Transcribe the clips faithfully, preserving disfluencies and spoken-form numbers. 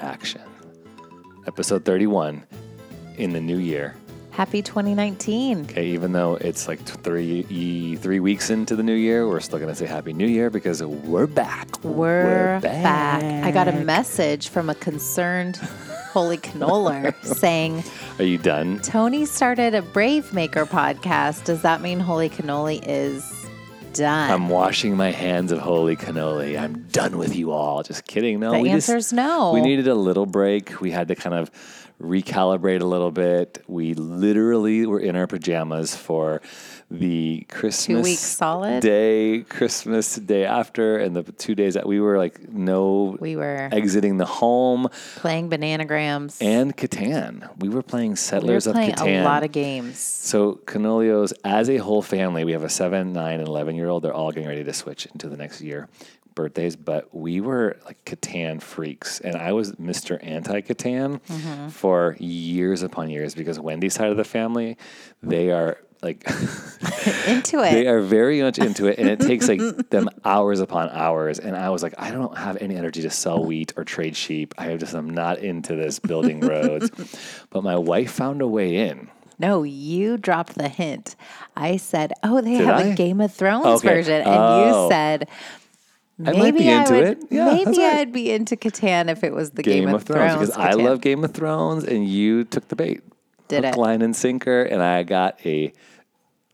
action. Episode thirty-one in the new year. Happy twenty nineteen. Okay, even though it's like three three weeks into the new year, we're still going to say Happy New Year because we're back. We're, we're back. back. I got a message from a concerned Holy Cannoler saying, are you done? Tony started a Brave Maker podcast. Does that mean Holy Cannoli is done? I'm washing my hands of Holy Cannoli. I'm done with you all. Just kidding. No, the answer's no. We needed a little break. We had to kind of recalibrate a little bit. We literally were in our pajamas for the Christmas two weeks solid day, Christmas day after, and the two days that we were like, no, we were exiting the home, playing Bananagrams and Catan. We were playing Settlers we were playing of Catan. A lot of games. So Cannolios, as a whole family, we have a seven, nine, and eleven year old. They're all getting ready to switch into the next year. Birthdays, but we were like Catan freaks, and I was Mister Anti-Catan mm-hmm. for years upon years because Wendy's side of the family, they are like into it. They are very much into it, and it takes like them hours upon hours. And I was like, I don't have any energy to sell wheat or trade sheep. I just am not into this building roads. But my wife found a way in. No, you dropped the hint. I said, "Oh, they Did have I? a Game of Thrones okay. version," and oh. you said. Maybe I might be into I would, it. Yeah, maybe right. I'd be into Catan if it was the Game, Game of, of Thrones. Thrones because Catan. I love Game of Thrones, and you took the bait. Did Hook, it? Line and sinker, and I got a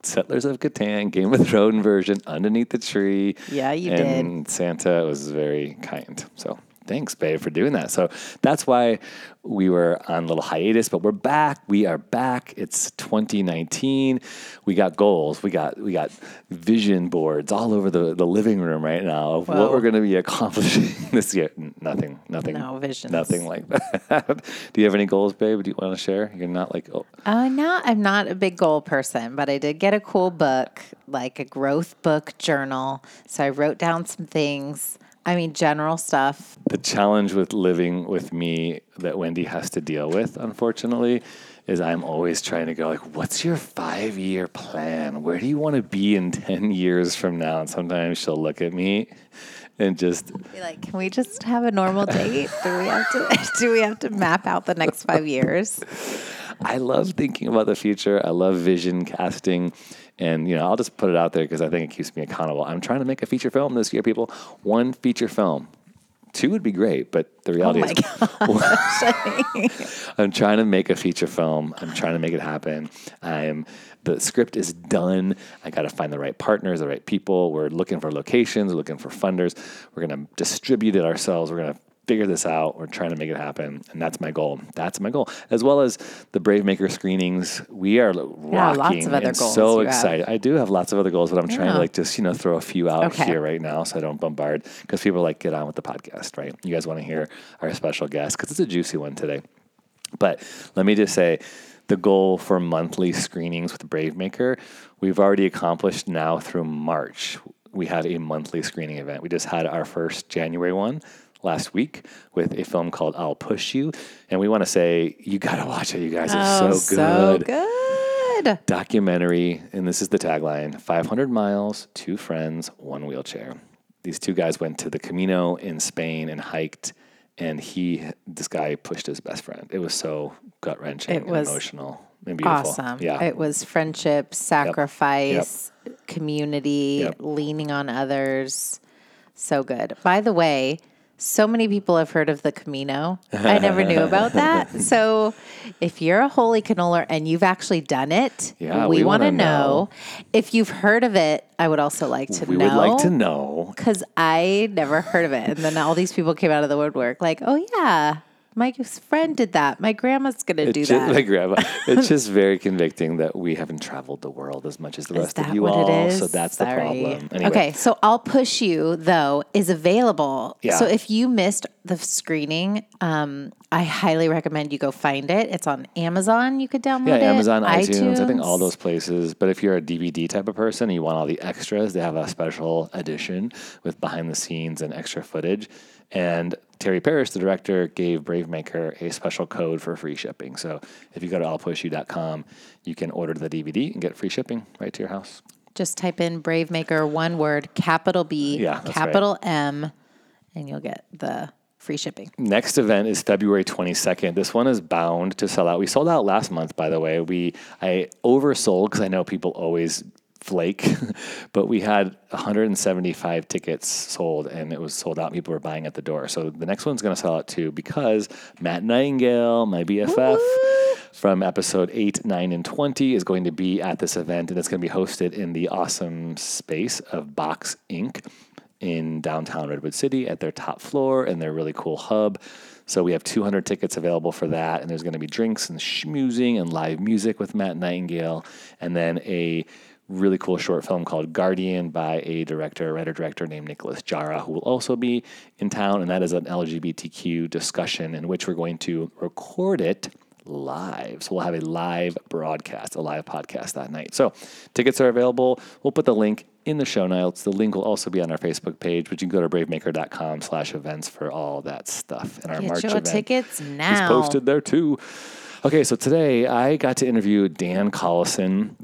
Settlers of Catan Game of Thrones version underneath the tree. Yeah, you and did. And Santa was very kind. So thanks, babe, for doing that. So that's why we were on a little hiatus, but we're back. We are back. It's twenty nineteen. We got goals. We got we got vision boards all over the, the living room right now of Whoa. what we're going to be accomplishing this year. Nothing. Nothing. No visions. Nothing like that. Do you have any goals, babe? Do you want to share? You're not like, oh. Uh, no, I'm not a big goal person, but I did get a cool book, like a growth book journal. So I wrote down some things. I mean, general stuff. The challenge with living with me that Wendy has to deal with, unfortunately, is I'm always trying to go like, what's your five-year plan? Where do you want to be in ten years from now? And sometimes she'll look at me and just be like, can we just have a normal date? Do we have to do we have to map out the next five years? I love thinking about the future. I love vision casting. And, you know, I'll just put it out there because I think it keeps me accountable. I'm trying to make a feature film this year, people. One feature film. Two would be great, but the reality oh my is gosh. I'm trying to make a feature film. I'm trying to make it happen. I'm the script is done. I got to find the right partners, the right people. We're looking for locations, looking for funders. We're going to distribute it ourselves. We're going to figure this out. We're trying to make it happen. And that's my goal. That's my goal. As well as the Brave Maker screenings. We are rocking. Yeah, lots of other and goals. So excited. Have. I do have lots of other goals, but I'm yeah. trying to like just, you know, throw a few out okay. here right now so I don't bombard because people are like, get on with the podcast, right? You guys want to hear our special guest because it's a juicy one today. But let me just say the goal for monthly screenings with Brave Maker, we've already accomplished now through March. We had a monthly screening event. We just had our first January one last week with a film called I'll Push You. And we want to say, you got to watch it, you guys. It's oh, so good. so good. Documentary, and this is the tagline, five hundred miles, two friends, one wheelchair. These two guys went to the Camino in Spain and hiked, and he, this guy pushed his best friend. It was so gut-wrenching it and was emotional and beautiful. Awesome. Yeah. It was friendship, sacrifice, yep. Yep. community, yep. leaning on others. So good. By the way, so many people have heard of the Camino. I never knew about that. So if you're a Holy Cannoler and you've actually done it, yeah, we, we want to know. know. If you've heard of it, I would also like to we know. We would like to know. Because I never heard of it. And then all these people came out of the woodwork like, oh, yeah, my friend did that. My grandma's going to do just, that. My grandma. It's just very convicting that we haven't traveled the world as much as the is rest of you all. Is? So that's Sorry. the problem. Anyway. Okay. So I'll Push You, though, is available. Yeah. So if you missed the screening, um, I highly recommend you go find it. It's on Amazon. You could download yeah, it. Yeah, Amazon, iTunes, iTunes, I think all those places. But if you're a D V D type of person and you want all the extras, they have a special edition with behind the scenes and extra footage. And Terry Parrish, the director, gave Brave Maker a special code for free shipping. So if you go to I'll Push You dot com, you can order the D V D and get free shipping right to your house. Just type in Brave Maker, one word, capital B, yeah, capital right. M, and you'll get the free shipping. Next event is February twenty-second. This one is bound to sell out. We sold out last month, by the way. We I oversold because I know people always flake, but we had one hundred seventy-five tickets sold, and it was sold out. People were buying at the door. So the next one's going to sell out too, because Matt Nightingale, my B F F, Woo! From episode eight, nine, and twenty is going to be at this event, and it's going to be hosted in the awesome space of Box Incorporated in downtown Redwood City at their top floor and their really cool hub. So we have two hundred tickets available for that, and there's going to be drinks and schmoozing and live music with Matt Nightingale, and then a really cool short film called Guardian by a director, writer-director named Nicholas Jara, who will also be in town, and that is an L G B T Q discussion in which we're going to record it live. So we'll have a live broadcast, a live podcast that night. So tickets are available. We'll put the link in the show notes. The link will also be on our Facebook page, but you can go to bravemaker.com slash events for all that stuff. And our Get March your event tickets now. It's posted there too. Okay, so today I got to interview Dan Collison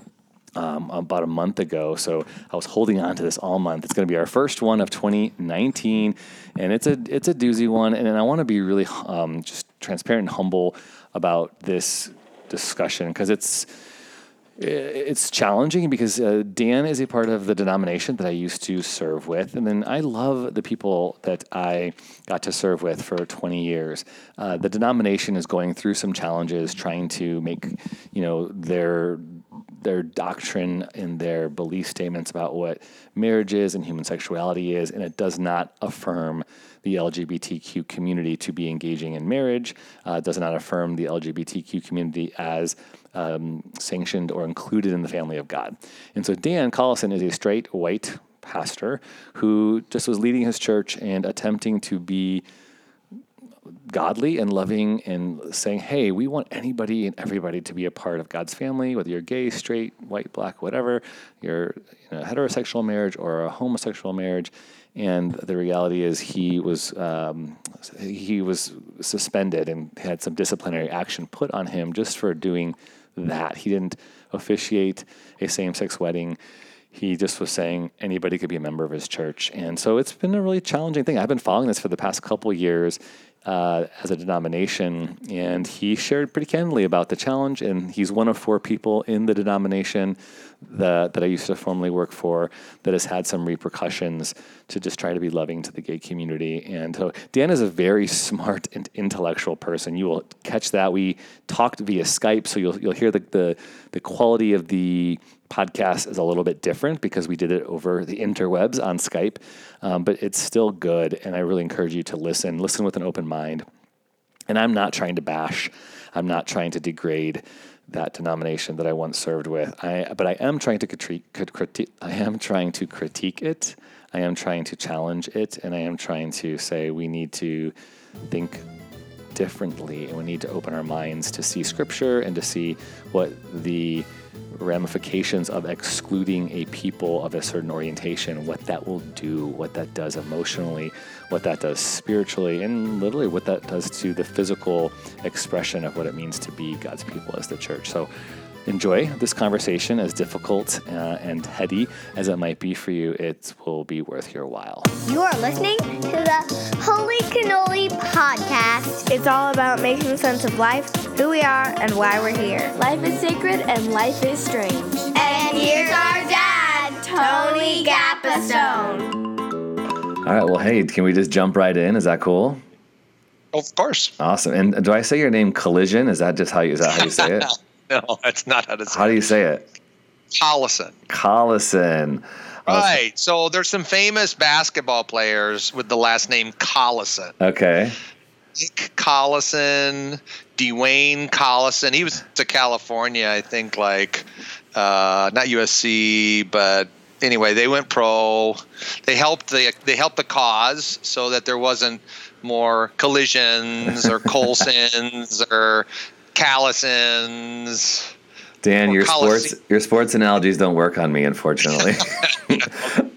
Um, about a month ago. So I was holding on to this all month. It's going to be our first one of twenty nineteen, and it's a it's a doozy one. And, and I want to be really um, just transparent and humble about this discussion, because it's it's challenging, because uh, Dan is a part of the denomination that I used to serve with. And then I love the people that I got to serve with for twenty years. Uh, the denomination is going through some challenges, trying to make, you know, their, their doctrine and their belief statements about what marriage is and human sexuality is. And it does not affirm the L G B T Q community to be engaging in marriage, uh, does not affirm the L G B T Q community as um, sanctioned or included in the family of God. And so Dan Collison is a straight white pastor who just was leading his church and attempting to be godly and loving and saying, hey, we want anybody and everybody to be a part of God's family, whether you're gay, straight, white, black, whatever, you're you know, heterosexual marriage or a homosexual marriage. And the reality is he was um, he was suspended and had some disciplinary action put on him just for doing that. He didn't officiate a same-sex wedding. He just was saying anybody could be a member of his church. And so it's been a really challenging thing. I've been following this for the past couple of years uh, as a denomination, and he shared pretty candidly about the challenge, and he's one of four people in the denomination that, that I used to formerly work for that has had some repercussions to just try to be loving to the gay community. And so Dan is a very smart and intellectual person. You will catch that. We talked via Skype, so you'll you'll hear the the, the quality of the podcast is a little bit different because we did it over the interwebs on Skype, um, but it's still good. And I really encourage you to listen, listen with an open mind. And I'm not trying to bash. I'm not trying to degrade that denomination that I once served with. I, but I am trying to critique, critique, I am trying to critique it. I am trying to challenge it. And I am trying to say, we need to think differently, and we need to open our minds to see scripture and to see what the ramifications of excluding a people of a certain orientation, what that will do, what that does emotionally, what that does spiritually, and literally what that does to the physical expression of what it means to be God's people as the church. So enjoy this conversation, as difficult uh, and heady as it might be for you. It will be worth your while. You are listening to the Holy Cannoli Podcast. It's all about making sense of life, who we are, and why we're here. Life is sacred and life is strange. And here's our dad, Tony Gappasone. All right, well, hey, can we just jump right in? Is that cool? Of course. Awesome. And do I say your name Collision? Is that just how you, is that how you say it? No, that's not how to say it. How do you say it? Collison. Collison. Right. So there's some famous basketball players with the last name Collison. Okay. Nick Collison, Dwayne Collison. He was to California, I think, like uh, not U S C, but anyway, they went pro. They helped the they helped the cause so that there wasn't more collisions or Colsons or Collisons. Dan, your Collison. sports your sports analogies don't work on me, unfortunately.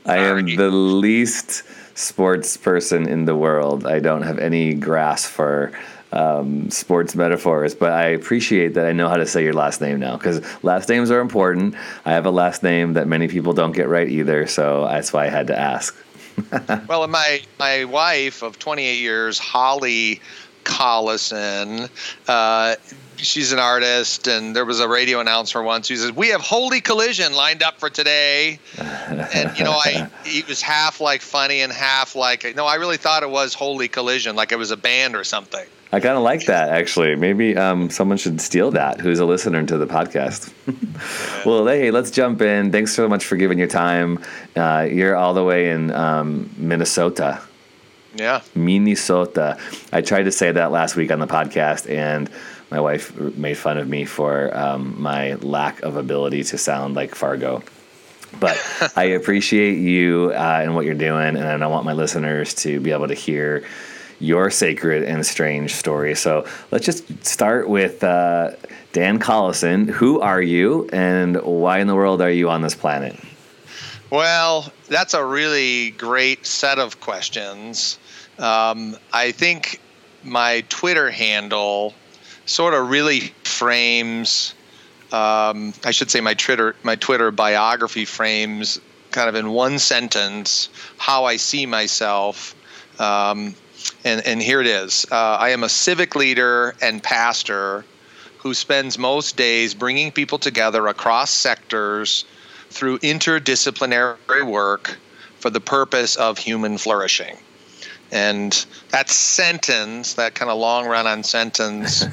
I am the least sports person in the world. I don't have any grasp for um, sports metaphors, but I appreciate that I know how to say your last name now, because last names are important. I have a last name that many people don't get right either, so that's why I had to ask. Well, and my, my wife of twenty-eight years, Holly Collison, uh, she's an artist, and there was a radio announcer once who says, "We have Holy Collision lined up for today." And, you know, I it was half like funny and half like, no, I really thought it was Holy Collision, like it was a band or something. I kind of like that, actually. Maybe um, someone should steal that who's a listener to the podcast. Well, hey, let's jump in. Thanks so much for giving your time. Uh, you're all the way in um, Minnesota. Yeah. Minnesota. I tried to say that last week on the podcast, and my wife made fun of me for um, my lack of ability to sound like Fargo. But I appreciate you uh, and what you're doing, and I want my listeners to be able to hear your sacred and strange story. So let's just start with uh, Dan Collison. Who are you, and why in the world are you on this planet? Well, that's a really great set of questions. Um, I think my Twitter handle sort of really frames, um, I should say my Twitter, my Twitter biography frames kind of in one sentence how I see myself. Um, And, and here it is. Uh, I am a civic leader and pastor who spends most days bringing people together across sectors through interdisciplinary work for the purpose of human flourishing. And that sentence, that kind of long run-on sentence,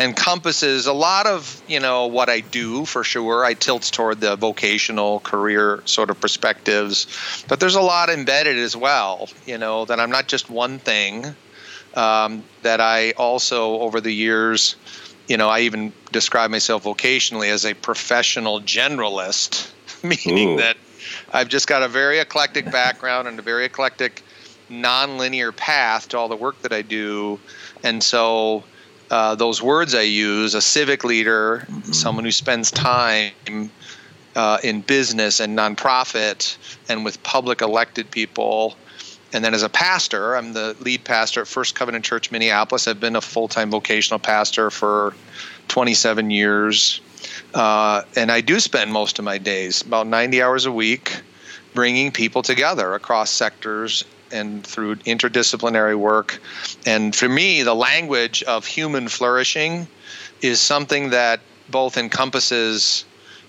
encompasses a lot of, you know, what I do, for sure. I tilt toward the vocational career sort of perspectives, but there's a lot embedded as well, you know, that I'm not just one thing, um, that I also, over the years, you know, I even describe myself vocationally as a professional generalist, meaning Ooh. That I've just got a very eclectic background and a very eclectic nonlinear path to all the work that I do. And so Uh, those words I use, a civic leader, mm-hmm. someone who spends time uh, in business and nonprofit and with public elected people. And then as a pastor, I'm the lead pastor at First Covenant Church, Minneapolis. I've been a full-time vocational pastor for twenty-seven years. Uh, and I do spend most of my days, about ninety hours a week, bringing people together across sectors and through interdisciplinary work. And for me, the language of human flourishing is something that both encompasses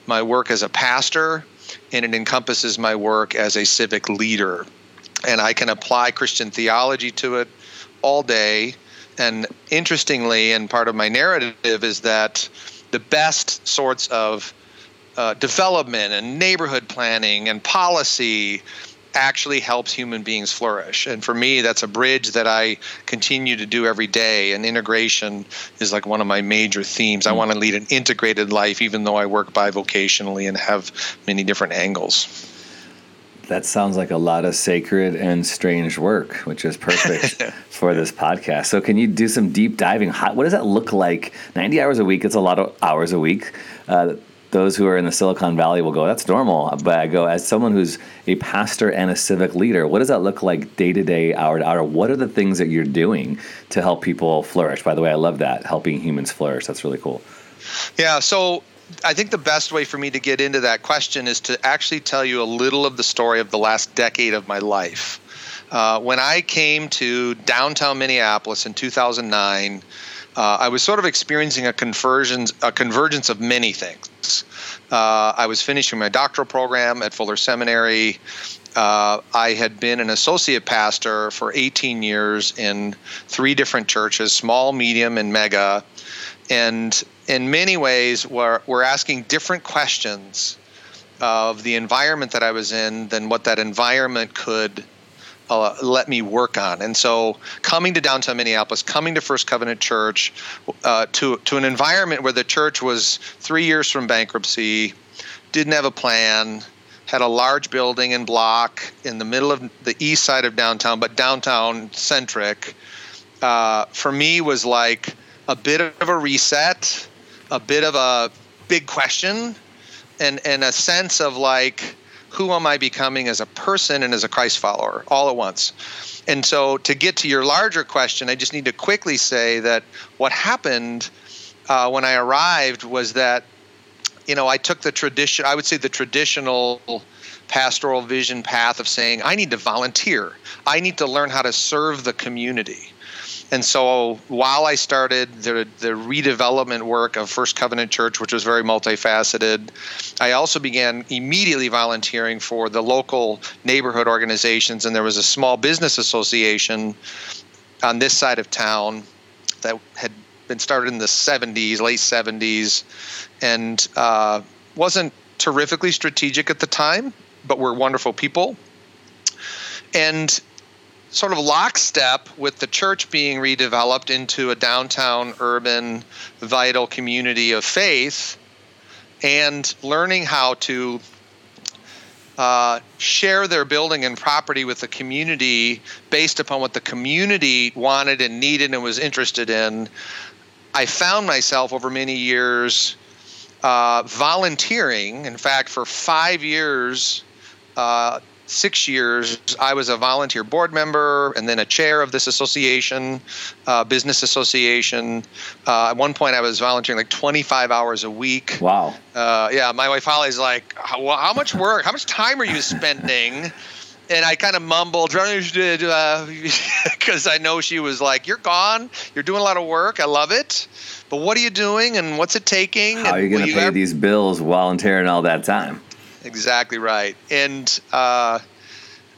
my work as a pastor and it encompasses my work as a civic leader. And I can apply Christian theology to it all day. And interestingly, and part of my narrative is that the best sorts of uh, development and neighborhood planning and policy actually helps human beings flourish. And for me, that's a bridge that I continue to do every day. And integration is like one of my major themes. I want to lead an integrated life, even though I work bivocationally and have many different angles. That sounds like a lot of sacred and strange work, which is perfect for this podcast. So can you do some deep diving? How, what does that look like? ninety hours a week, it's a lot of hours a week. Uh, Those who are in the Silicon Valley will go, that's normal. But I go, as someone who's a pastor and a civic leader, what does that look like day to day, hour to hour? What are the things that you're doing to help people flourish? By the way, I love that, helping humans flourish. That's really cool. Yeah, so I think the best way for me to get into that question is to actually tell you a little of the story of the last decade of my life. Uh, when I came to downtown Minneapolis in two thousand nine, Uh, I was sort of experiencing a conversions, a convergence of many things. Uh, I was finishing my doctoral program at Fuller Seminary. Uh, I had been an associate pastor for eighteen years in three different churches, small, medium, and mega. And in many ways, we're, we're asking different questions of the environment that I was in than what that environment could Uh, let me work on. And so coming to downtown Minneapolis, coming to First Covenant Church, uh, to to an environment where the church was three years from bankruptcy, didn't have a plan, had a large building and block in the middle of the east side of downtown, but downtown centric, uh, for me was like a bit of a reset, a bit of a big question, and, and a sense of like, who am I becoming as a person and as a Christ follower all at once? And so to get to your larger question, I just need to quickly say that what happened uh, when I arrived was that, you know, I took the tradition, I would say the traditional pastoral vision path of saying, I need to volunteer. I need to learn how to serve the community. And so while I started the, the redevelopment work of First Covenant Church, which was very multifaceted, I also began immediately volunteering for the local neighborhood organizations. And there was a small business association on this side of town that had been started in the seventies, late seventies, and uh, wasn't terrifically strategic at the time, but were wonderful people. And sort of lockstep with the church being redeveloped into a downtown, urban, vital community of faith, and learning how to uh, share their building and property with the community based upon what the community wanted and needed and was interested in, I found myself over many years uh, volunteering. In fact, for five years, uh, six years, I was a volunteer board member and then a chair of this association, uh, business association. Uh, at one point, I was volunteering like twenty-five hours a week. Wow. Uh, yeah, my wife Holly's like, well, how much work, how much time are you spending? And I kind of mumbled because uh, I know she was like, you're gone. You're doing a lot of work. I love it. But what are you doing and what's it taking? How are you going to pay ever- these bills volunteering all that time? Exactly right. And uh,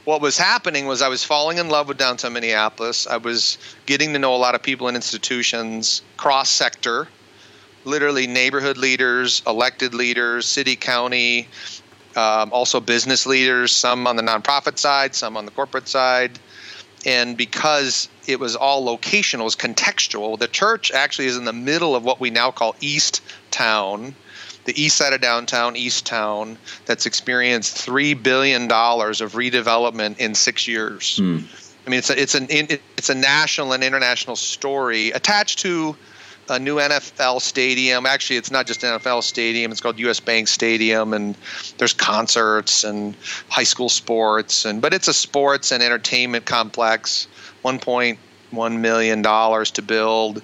what was happening was I was falling in love with downtown Minneapolis. I was getting to know a lot of people and institutions, cross-sector, literally neighborhood leaders, elected leaders, city, county, um, also business leaders, some on the nonprofit side, some on the corporate side. And because it was all locational, it was contextual, the church actually is in the middle of what we now call East Town. The east side of downtown, East Town, that's experienced three billion dollars of redevelopment in six years. Mm. I mean, it's a, it's an it's a national and international story attached to a new N F L stadium. Actually, it's not just an N F L stadium. It's called U S Bank Stadium, and there's concerts and high school sports. and But it's a sports and entertainment complex, one point one million dollars to build.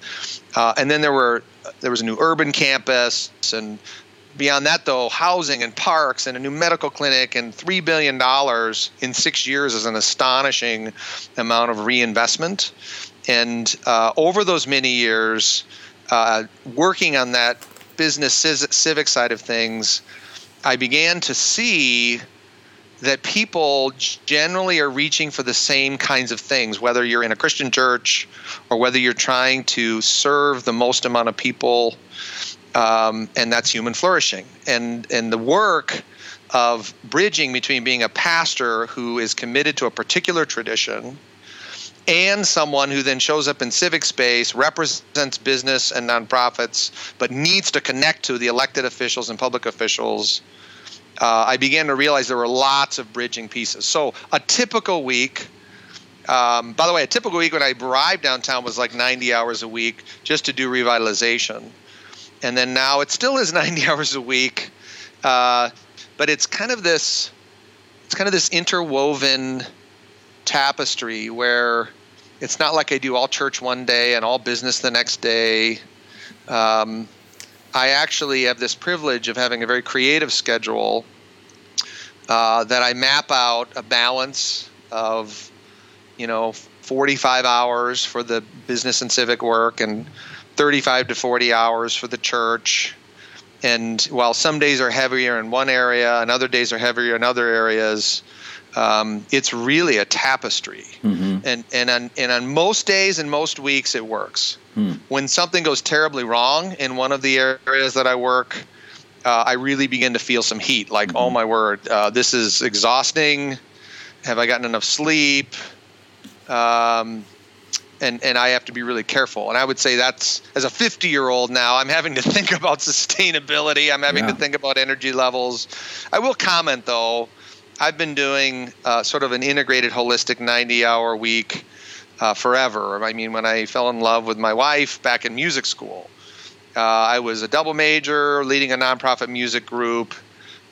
Uh, and then there were there was a new urban campus, and beyond that, though, housing and parks and a new medical clinic, and three billion dollars in six years is an astonishing amount of reinvestment. And uh, over those many years, uh, working on that business civic side of things, I began to see that people generally are reaching for the same kinds of things, whether you're in a Christian church or whether you're trying to serve the most amount of people. Um, and that's human flourishing. And and the work of bridging between being a pastor who is committed to a particular tradition and someone who then shows up in civic space, represents business and nonprofits, but needs to connect to the elected officials and public officials, uh, I began to realize there were lots of bridging pieces. So a typical week, um, by the way, a typical week when I arrived downtown was like ninety hours a week just to do revitalization. And then now it still is ninety hours a week, uh, but it's kind of this, it's kind of this interwoven tapestry where it's not like I do all church one day and all business the next day. Um, I actually have this privilege of having a very creative schedule uh, that I map out a balance of, you know, forty-five hours for the business and civic work and thirty-five to forty hours for the church. And while some days are heavier in one area and other days are heavier in other areas, um, it's really a tapestry. Mm-hmm. And and on, and on most days and most weeks, it works. Mm. When something goes terribly wrong in one of the areas that I work, uh, I really begin to feel some heat, like, mm-hmm. oh, my word, uh, this is exhausting. Have I gotten enough sleep? Um And and I have to be really careful. And I would say that's, as a fifty-year-old now, I'm having to think about sustainability. I'm having yeah. to think about energy levels. I will comment, though, I've been doing uh, sort of an integrated, holistic ninety-hour week uh, forever. I mean, when I fell in love with my wife back in music school, uh, I was a double major, leading a nonprofit music group,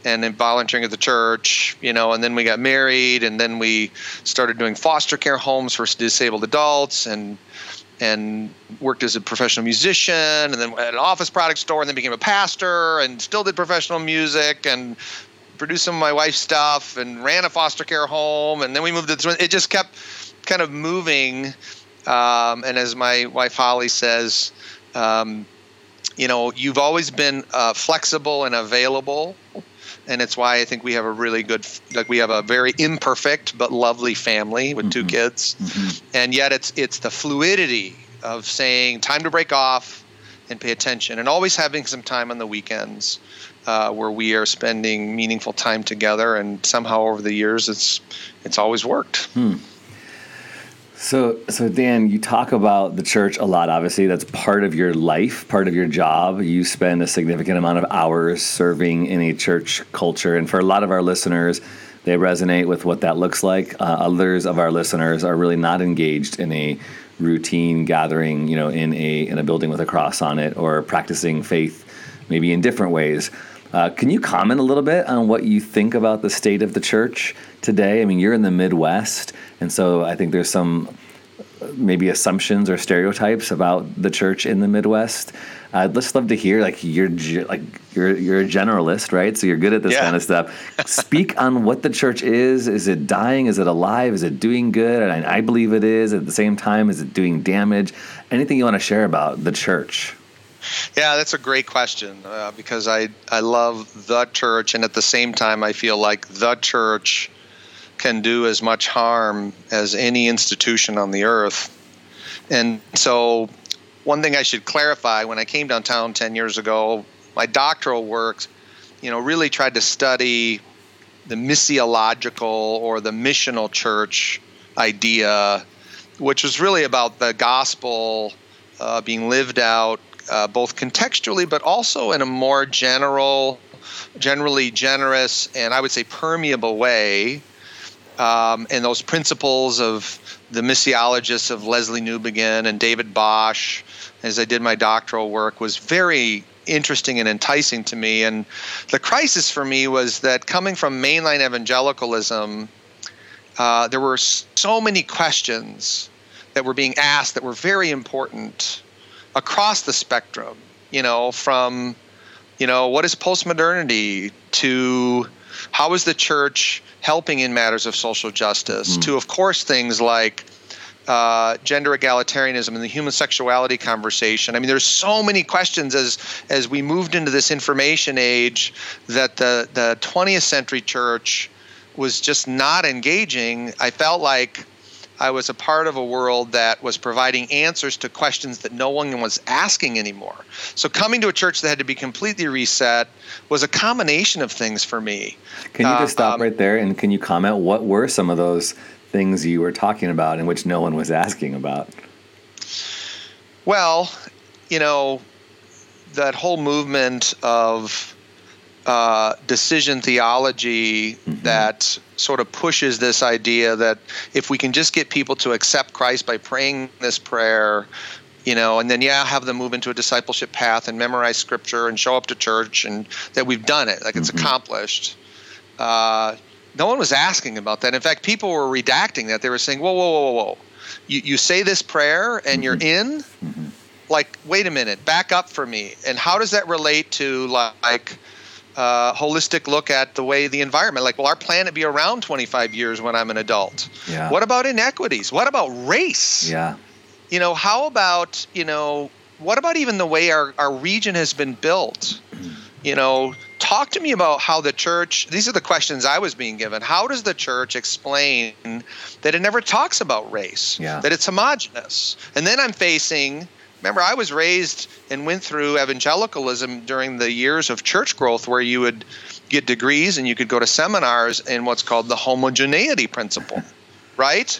and then volunteering at the church, you know, and then we got married, and then we started doing foster care homes for disabled adults, and and worked as a professional musician, and then at an office product store, and then became a pastor, and still did professional music, and produced some of my wife's stuff and ran a foster care home. And then we moved to the, it just kept kind of moving. Um, and as my wife, Holly, says, um, you know, you've always been uh, flexible and available. And it's why I think we have a really good, like we have a very imperfect but lovely family with mm-hmm. two kids. Mm-hmm. And yet it's it's the fluidity of saying time to break off and pay attention, and always having some time on the weekends uh, where we are spending meaningful time together. And somehow over the years, it's it's always worked. Hmm. So, so Dan, you talk about the church a lot, obviously. That's part of your life, part of your job. You spend a significant amount of hours serving in a church culture. And for a lot of our listeners, they resonate with what that looks like. Uh, others of our listeners are really not engaged in a routine gathering, you know, in a in a building with a cross on it, or practicing faith maybe in different ways. Uh, can you comment a little bit on what you think about the state of the church today? I mean, you're in the Midwest, and so I think there's some maybe assumptions or stereotypes about the church in the Midwest. I'd just love to hear, like, you're like you're you're a generalist, right? So you're good at this yeah. kind of stuff. Speak on what the church is. Is it dying? Is it alive? Is it doing good? And I believe it is. At the same time, is it doing damage? Anything you want to share about the church? Yeah, that's a great question, uh, because I, I love the church, and at the same time, I feel like the church can do as much harm as any institution on the earth. And so one thing I should clarify, when I came downtown ten years ago, my doctoral work, you know, really tried to study the missiological or the missional church idea, which was really about the gospel uh, being lived out Uh, both contextually, but also in a more general, generally generous, and I would say permeable way. Um, and those principles of the missiologists of Leslie Newbigin and David Bosch, as I did my doctoral work, was very interesting and enticing to me. And the crisis for me was that coming from mainline evangelicalism, uh, there were so many questions that were being asked that were very important across the spectrum, you know, from, you know, what is postmodernity, to how is the church helping in matters of social justice, mm. to, of course, things like uh, gender egalitarianism and the human sexuality conversation. I mean, there's so many questions as as we moved into this information age that the, the twentieth century church was just not engaging. I felt like I was a part of a world that was providing answers to questions that no one was asking anymore. So coming to a church that had to be completely reset was a combination of things for me. Can you just stop um, right there, and can you comment what were some of those things you were talking about and which no one was asking about? Well, you know, that whole movement of Uh, decision theology mm-hmm. that sort of pushes this idea that if we can just get people to accept Christ by praying this prayer, you know, and then, yeah, have them move into a discipleship path and memorize scripture and show up to church, and that we've done it, like mm-hmm. it's accomplished. Uh, no one was asking about that. In fact, people were redacting that. They were saying, whoa, whoa, whoa, whoa. You, you say this prayer and mm-hmm. you're in? Mm-hmm. Like, wait a minute, back up for me. And how does that relate to, like, Uh, holistic look at the way the environment, like, will our planet be around twenty-five years when I'm an adult? Yeah. What about inequities? What about race? Yeah. You know, how about, you know, what about even the way our, our region has been built? You know, talk to me about how the church, these are the questions I was being given. How does the church explain that it never talks about race, yeah. that it's homogenous? And then I'm facing... Remember, I was raised and went through evangelicalism during the years of church growth, where you would get degrees and you could go to seminars in what's called the homogeneity principle, right?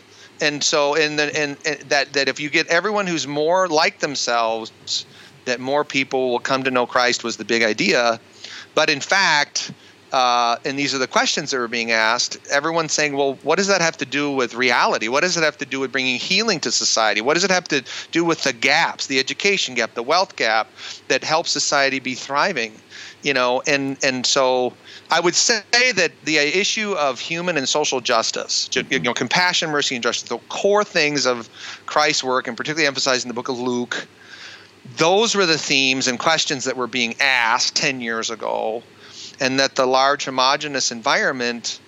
And so, in the and that that if you get everyone who's more like themselves, that more people will come to know Christ, was the big idea. But in fact, uh, and these are the questions that were being asked, everyone's saying, well, what does that have to do with reality? What does it have to do with bringing healing to society? What does it have to do with the gaps, the education gap, the wealth gap that helps society be thriving? You know, and, and so I would say that the issue of human and social justice, you know, compassion, mercy, and justice, the core things of Christ's work, and particularly emphasized in the book of Luke, those were the themes and questions that were being asked ten years ago. and that the large homogenous environment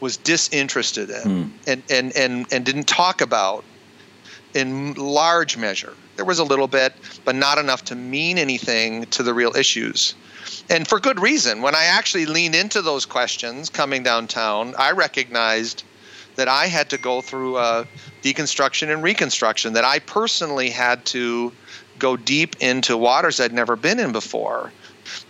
was disinterested in mm. and, and, and, and didn't talk about in large measure. There was a little bit, but not enough to mean anything to the real issues. And for good reason. When I actually leaned into those questions coming downtown, I recognized that I had to go through uh, deconstruction and reconstruction, that I personally had to go deep into waters I'd never been in before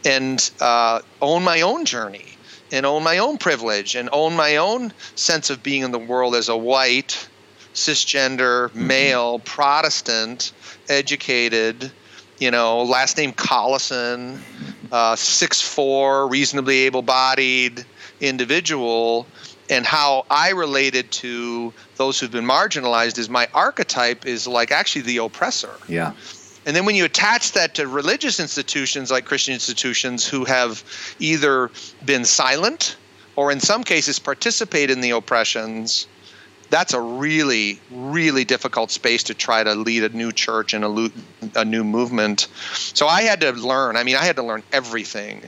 and uh, own my own journey and own my own privilege and own my own sense of being in the world as a white, cisgender, mm-hmm. male, Protestant, educated, you know, last name Collison, uh, six foot four, reasonably able-bodied individual, and how I related to those who've been marginalized is my archetype is like actually the oppressor. Yeah. And then when you attach that to religious institutions like Christian institutions who have either been silent or in some cases participate in the oppressions, that's a really, really difficult space to try to lead a new church and a, a new movement. So I had to learn. I mean, I had to learn everything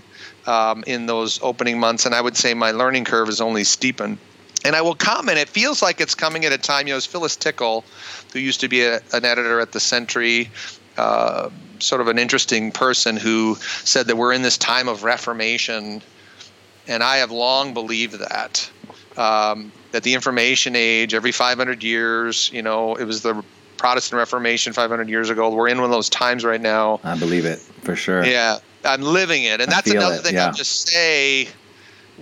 um, in those opening months, and I would say my learning curve is only steepened. And I will comment, it feels like it's coming at a time, you know, as Phyllis Tickle, who used to be a, an editor at The Century, uh, sort of an interesting person who said that we're in this time of reformation, and I have long believed that. Um, that the information age, every five hundred years, you know, it was the Protestant Reformation five hundred years ago. We're in one of those times right now. I believe it, for sure. Yeah, I'm living it. And I that's another it, thing yeah. I'll just say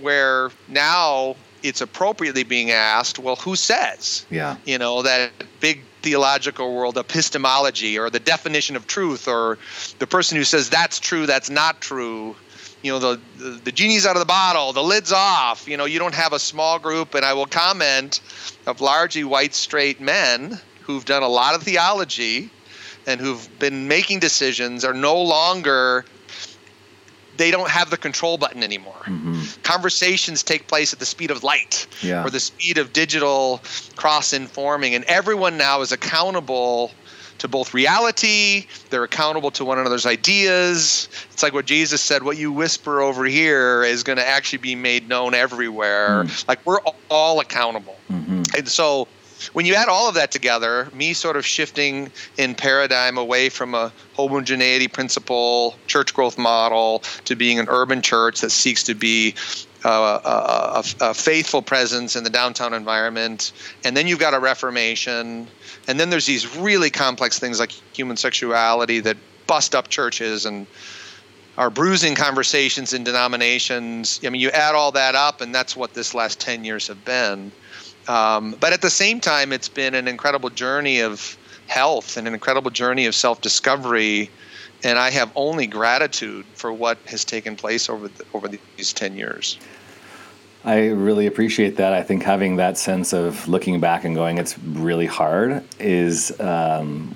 where now it's appropriately being asked, well, who says? Yeah. You know, that big theological world, epistemology, or the definition of truth, or the person who says that's true, that's not true. You know, the, the the genie's out of the bottle, the lid's off. You know, you don't have a small group, and I will comment, of largely white straight men who've done a lot of theology and who've been making decisions are no longer, they don't have the control button anymore. Mm-hmm. Conversations take place at the speed of light yeah. or the speed of digital cross-informing, and everyone now is accountable to both reality, they're accountable to one another's ideas. It's like what Jesus said, what you whisper over here is going to actually be made known everywhere. Mm. Like we're all accountable. Mm-hmm. And so when you add all of that together, me sort of shifting in paradigm away from a homogeneity principle, church growth model, to being an urban church that seeks to be Uh, a, a, a faithful presence in the downtown environment, and then you've got a reformation, and then there's these really complex things like human sexuality that bust up churches and are bruising conversations in denominations. I mean, you add all that up, and that's what this last ten years have been. Um, but at the same time, it's been an incredible journey of health and an incredible journey of self-discovery. And I have only gratitude for what has taken place over the, over these ten years. I really appreciate that. I think having that sense of looking back and going, it's really hard is, um,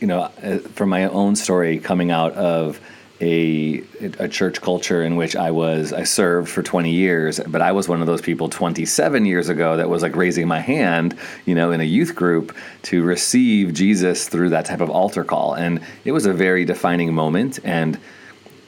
you know, from my own story coming out of a a church culture in which I was, I served for twenty years, but I was one of those people twenty-seven years ago that was like raising my hand, you know, in a youth group to receive Jesus through that type of altar call. And it was a very defining moment and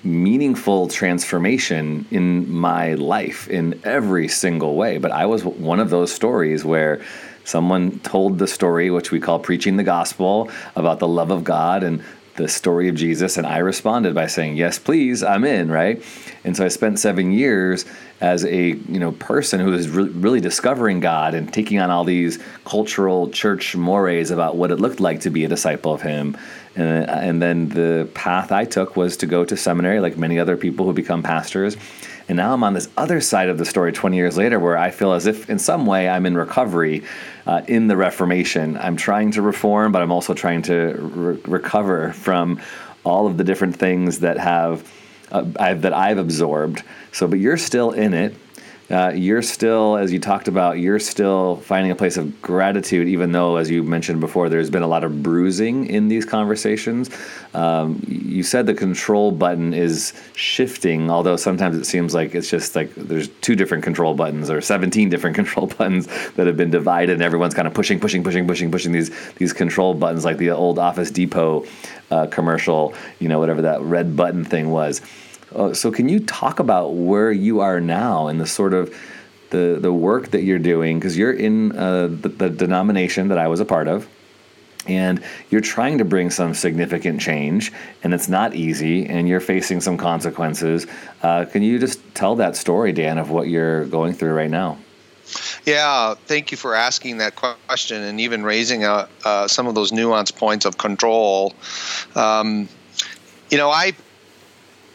meaningful transformation in my life in every single way. But I was one of those stories where someone told the story, which we call preaching the gospel, about the love of God and the story of Jesus, and I responded by saying, yes, please, I'm in, right? And so I spent seven years as a you know person who was re- really discovering God and taking on all these cultural church mores about what it looked like to be a disciple of him. And, and then the path I took was to go to seminary, like many other people who become pastors. And now I'm on this other side of the story twenty years later where I feel as if in some way I'm in recovery uh, in the Reformation. I'm trying to reform, but I'm also trying to re- recover from all of the different things that have uh, I've, that I've absorbed. So, but you're still in it. Uh, you're still, as you talked about, you're still finding a place of gratitude, even though, as you mentioned before, there's been a lot of bruising in these conversations. Um, you said the control button is shifting, although sometimes it seems like it's just like there's two different control buttons or seventeen different control buttons that have been divided, and everyone's kind of pushing, pushing, pushing, pushing, pushing these these control buttons, like the old Office Depot uh, commercial, you know, whatever that red button thing was. Uh, so can you talk about where you are now and the sort of the, the work that you're doing? Because you're in uh, the, the denomination that I was a part of, and you're trying to bring some significant change, and it's not easy, and you're facing some consequences. Uh, can you just tell that story, Dan, of what you're going through right now? Yeah, thank you for asking that question and even raising uh, uh, some of those nuanced points of control. Um, you know, I,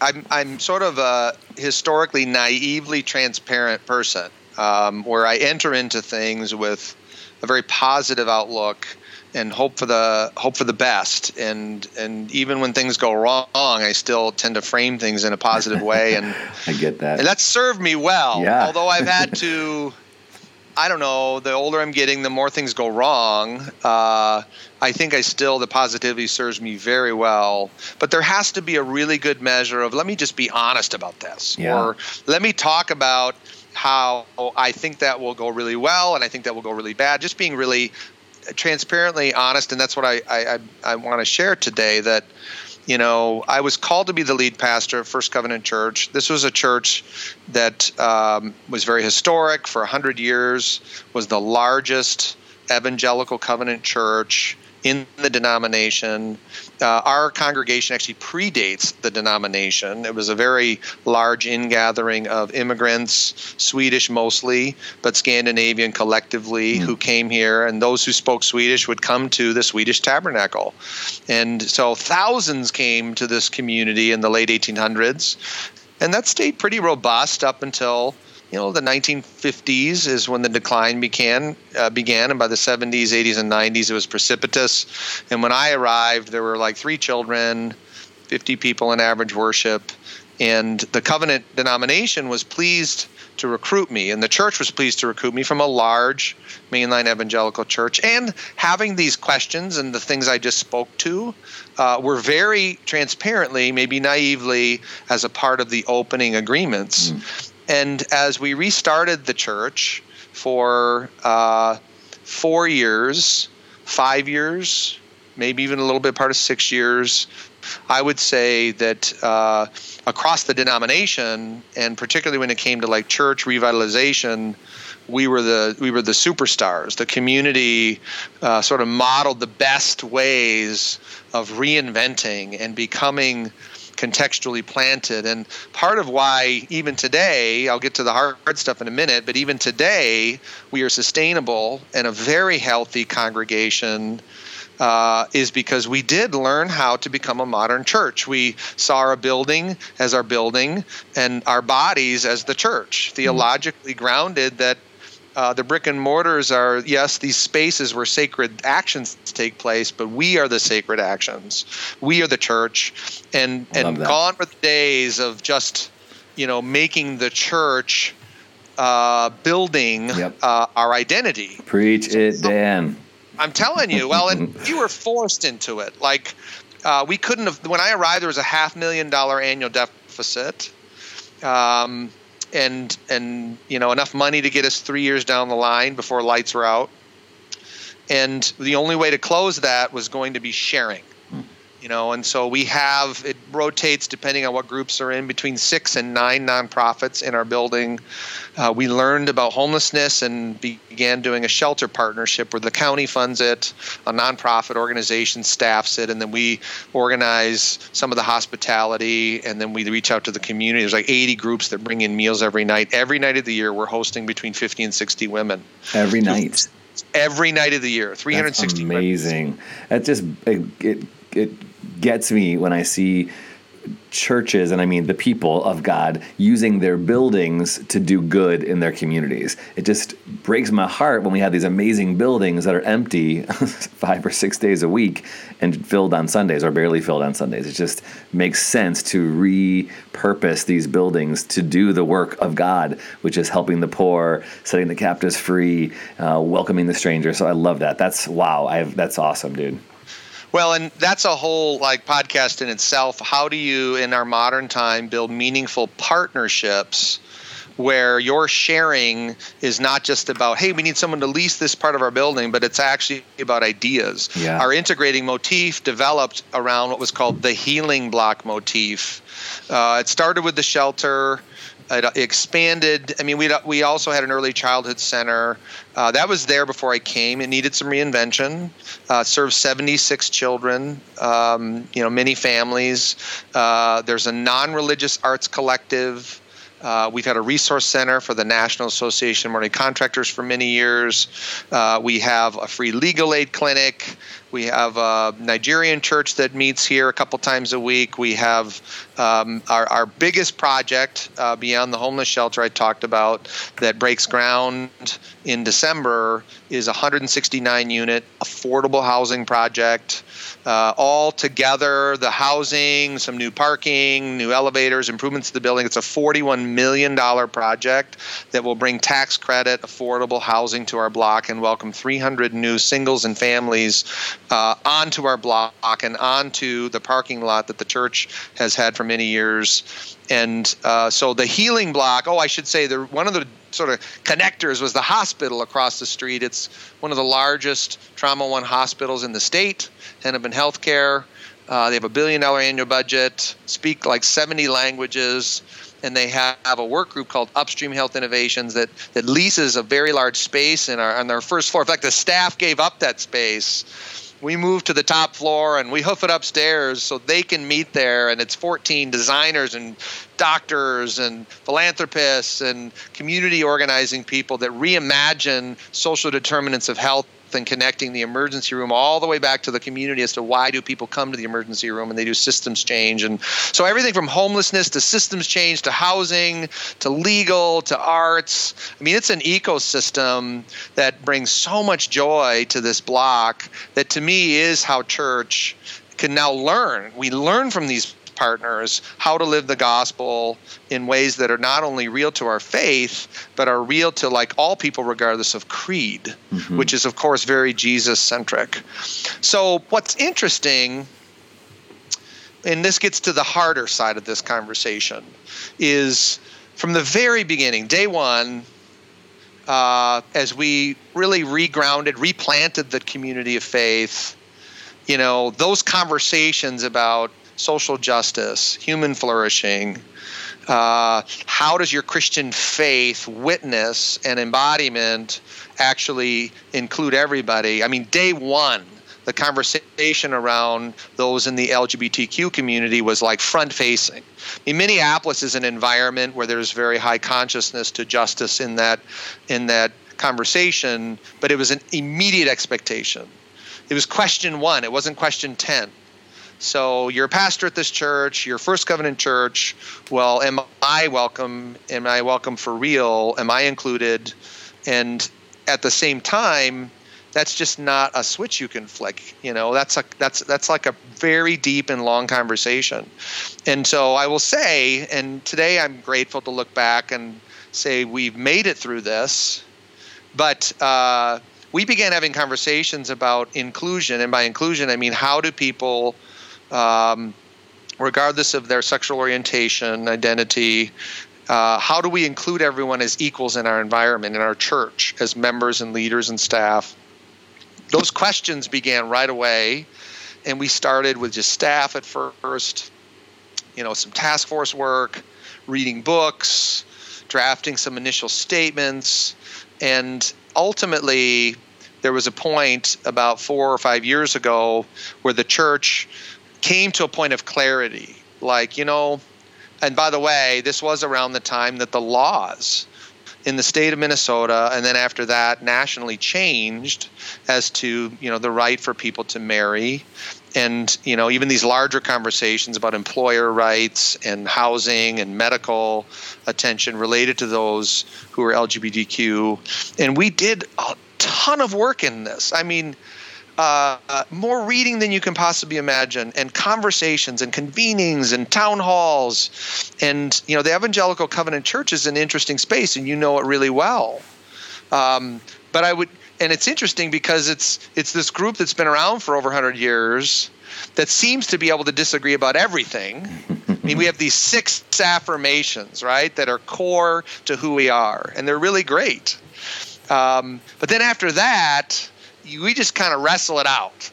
I'm, I'm sort of a historically naively transparent person, um, where I enter into things with a very positive outlook and hope for the hope for the best. And and even when things go wrong, I still tend to frame things in a positive way. And I get that. And that's served me well. Yeah. Although I've had to, I don't know, the older I'm getting, the more things go wrong. Uh, I think I still, the positivity serves me very well. But there has to be a really good measure of, let me just be honest about this. Yeah. Or let me talk about how I think that will go really well and I think that will go really bad. Just being really transparently honest, and that's what I I, I, I want to share today, that, you know, I was called to be the lead pastor of First Covenant Church. This was a church that um, was very historic for one hundred years, was the largest evangelical covenant church in the denomination. Uh, our congregation actually predates the denomination. It was a very large ingathering of immigrants, Swedish mostly, but Scandinavian collectively, mm. who came here, and those who spoke Swedish would come to the Swedish Tabernacle. And so thousands came to this community in the late eighteen hundreds, and that stayed pretty robust up until, you know, the nineteen fifties is when the decline began, uh, began, and by the seventies, eighties, and nineties, it was precipitous. And when I arrived, there were like three children, fifty people in average worship, and the covenant denomination was pleased to recruit me, and the church was pleased to recruit me from a large mainline evangelical church. And having these questions and the things I just spoke to uh, were very transparently, maybe naively, as a part of the opening agreements. Mm. And as we restarted the church for uh, four years, five years, maybe even a little bit part of six years, I would say that uh, across the denomination, and particularly when it came to like church revitalization, we were the we were the superstars. The community uh, sort of modeled the best ways of reinventing and becoming contextually planted. And part of why even today, I'll get to the hard stuff in a minute, but even today we are sustainable and a very healthy congregation uh, is because we did learn how to become a modern church. We saw our building as our building and our bodies as the church, theologically mm-hmm. grounded that Uh, the brick and mortars are, yes, these spaces where sacred actions take place, but we are the sacred actions. We are the church. And and gone were the days of just, you know, making the church uh, building yep. uh, our identity. Preach so, it, Dan. I'm telling you. Well, and you were forced into it. Like, uh, we couldn't have, when I arrived, there was a half million dollar annual deficit. Um And, and you know, enough money to get us three years down the line before lights were out. And the only way to close that was going to be sharing, you know. And so we have, it rotates depending on what groups are in, between six and nine nonprofits in our building. Uh, we learned about homelessness and began doing a shelter partnership where the county funds it, a nonprofit organization staffs it, and then we organize some of the hospitality, and then we reach out to the community. There's like eighty groups that bring in meals every night. Every night of the year, we're hosting between fifty and sixty women. Every night? Every night of the year, three hundred sixty. That's amazing. Women. That just, it, it, it gets me when I see churches, and I mean the people of God, using their buildings to do good in their communities. It just breaks my heart when we have these amazing buildings that are empty five or six days a week and filled on Sundays or barely filled on Sundays. It just makes sense to repurpose these buildings to do the work of God, which is helping the poor, setting the captives free, uh, welcoming the stranger. So I love that. That's wow. I've, that's awesome, dude. Well, and that's a whole like podcast in itself. How do you, in our modern time, build meaningful partnerships where your sharing is not just about, hey, we need someone to lease this part of our building, but it's actually about ideas. Yeah. Our integrating motif developed around what was called the healing block motif. Uh, it started with the shelter. It expanded. I mean, we we also had an early childhood center. Uh, that was there before I came. It needed some reinvention. Uh, served seventy-six children, um, you know, many families. Uh, there's a non-religious arts collective. Uh, we've had a resource center for the National Association of Morning Contractors for many years. Uh, we have a free legal aid clinic. We have a Nigerian church that meets here a couple times a week. We have um, our, our biggest project uh, beyond the homeless shelter I talked about that breaks ground in December is a one hundred sixty-nine unit affordable housing project. Uh, all together, the housing, some new parking, new elevators, improvements to the building. It's a forty-one million dollars project that will bring tax credit, affordable housing to our block and welcome three hundred new singles and families Uh, onto our block and onto the parking lot that the church has had for many years. And uh, so the healing block, oh, I should say the, one of the sort of connectors was the hospital across the street. It's one of the largest Trauma One hospitals in the state, Hennepin Healthcare. Uh, they have a billion dollar annual budget, speak like seventy languages, and they have a work group called Upstream Health Innovations that, that leases a very large space in our on their first floor. In fact, the staff gave up that space. We move to the top floor and we hoof it upstairs so they can meet there. And it's fourteen designers and doctors and philanthropists and community organizing people that reimagine social determinants of health and connecting the emergency room all the way back to the community as to why do people come to the emergency room, and they do systems change. And so everything from homelessness to systems change to housing to legal to arts. I mean, it's an ecosystem that brings so much joy to this block that to me is how church can now learn. We learn from these partners how to live the gospel in ways that are not only real to our faith, but are real to like all people regardless of creed, mm-hmm. which is of course very Jesus-centric. So what's interesting, and this gets to the harder side of this conversation, is from the very beginning, day one, uh, as we really regrounded, replanted the community of faith, you know, those conversations about social justice, human flourishing. Uh, how does your Christian faith witness and embodiment actually include everybody? I mean, day one, the conversation around those in the L G B T Q community was like front-facing. In Minneapolis is an environment where there's very high consciousness to justice in that in that conversation, but it was an immediate expectation. It was question one. It wasn't question ten. So you're a pastor at this church, your First Covenant Church. Well, am I welcome? Am I welcome for real? Am I included? And at the same time, that's just not a switch you can flick. You know, that's a that's that's like a very deep and long conversation. And so I will say, and today I'm grateful to look back and say we've made it through this, but. Uh, We began having conversations about inclusion, and by inclusion, I mean how do people, um, regardless of their sexual orientation, identity, uh, how do we include everyone as equals in our environment, in our church, as members and leaders and staff? Those questions began right away, and we started with just staff at first, you know, some task force work, reading books, drafting some initial statements, and ultimately, there was a point about four or five years ago where the church came to a point of clarity. Like, you know, and by the way, this was around the time that the laws in the state of Minnesota and then after that nationally changed as to, you know, the right for people to marry. And, you know, even these larger conversations about employer rights and housing and medical attention related to those who are L G B T Q. And we did a ton of work in this. I mean, uh, uh, more reading than you can possibly imagine, and conversations and convenings and town halls. And, you know, the Evangelical Covenant Church is an interesting space, and you know it really well. Um, but I would... And it's interesting because it's it's this group that's been around for over one hundred years that seems to be able to disagree about everything, I mean, we have these six affirmations, right, that are core to who we are, and they're really great. Um, but then after that, you, we just kind of wrestle it out.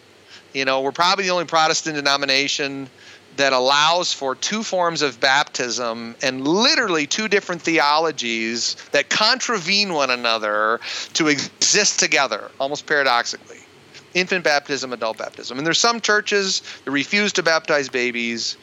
You know, we're probably the only Protestant denomination that allows for two forms of baptism and literally two different theologies that contravene one another to exist together, almost paradoxically. Infant baptism, adult baptism. And there's some churches that refuse to baptize babies.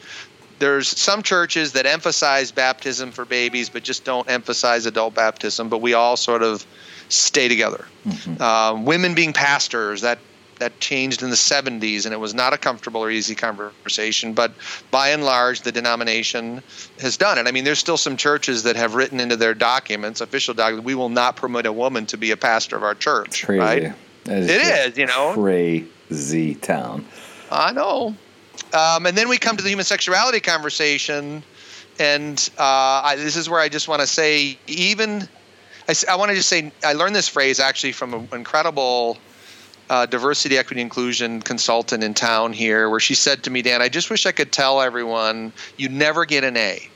There's some churches that emphasize baptism for babies but just don't emphasize adult baptism, but we all sort of stay together. Mm-hmm. Um, women being pastors, that that changed in the seventies, and it was not a comfortable or easy conversation, but by and large, the denomination has done it. I mean, there's still some churches that have written into their documents, official documents, we will not permit a woman to be a pastor of our church, crazy. Right? Is it is, you know. Crazy town. I know. Um, and then we come to the human sexuality conversation, and uh, I, this is where I just want to say even – I, I want to just say I learned this phrase actually from an incredible uh, diversity, equity, inclusion consultant in town here where she said to me, Dan, I just wish I could tell everyone you never get an A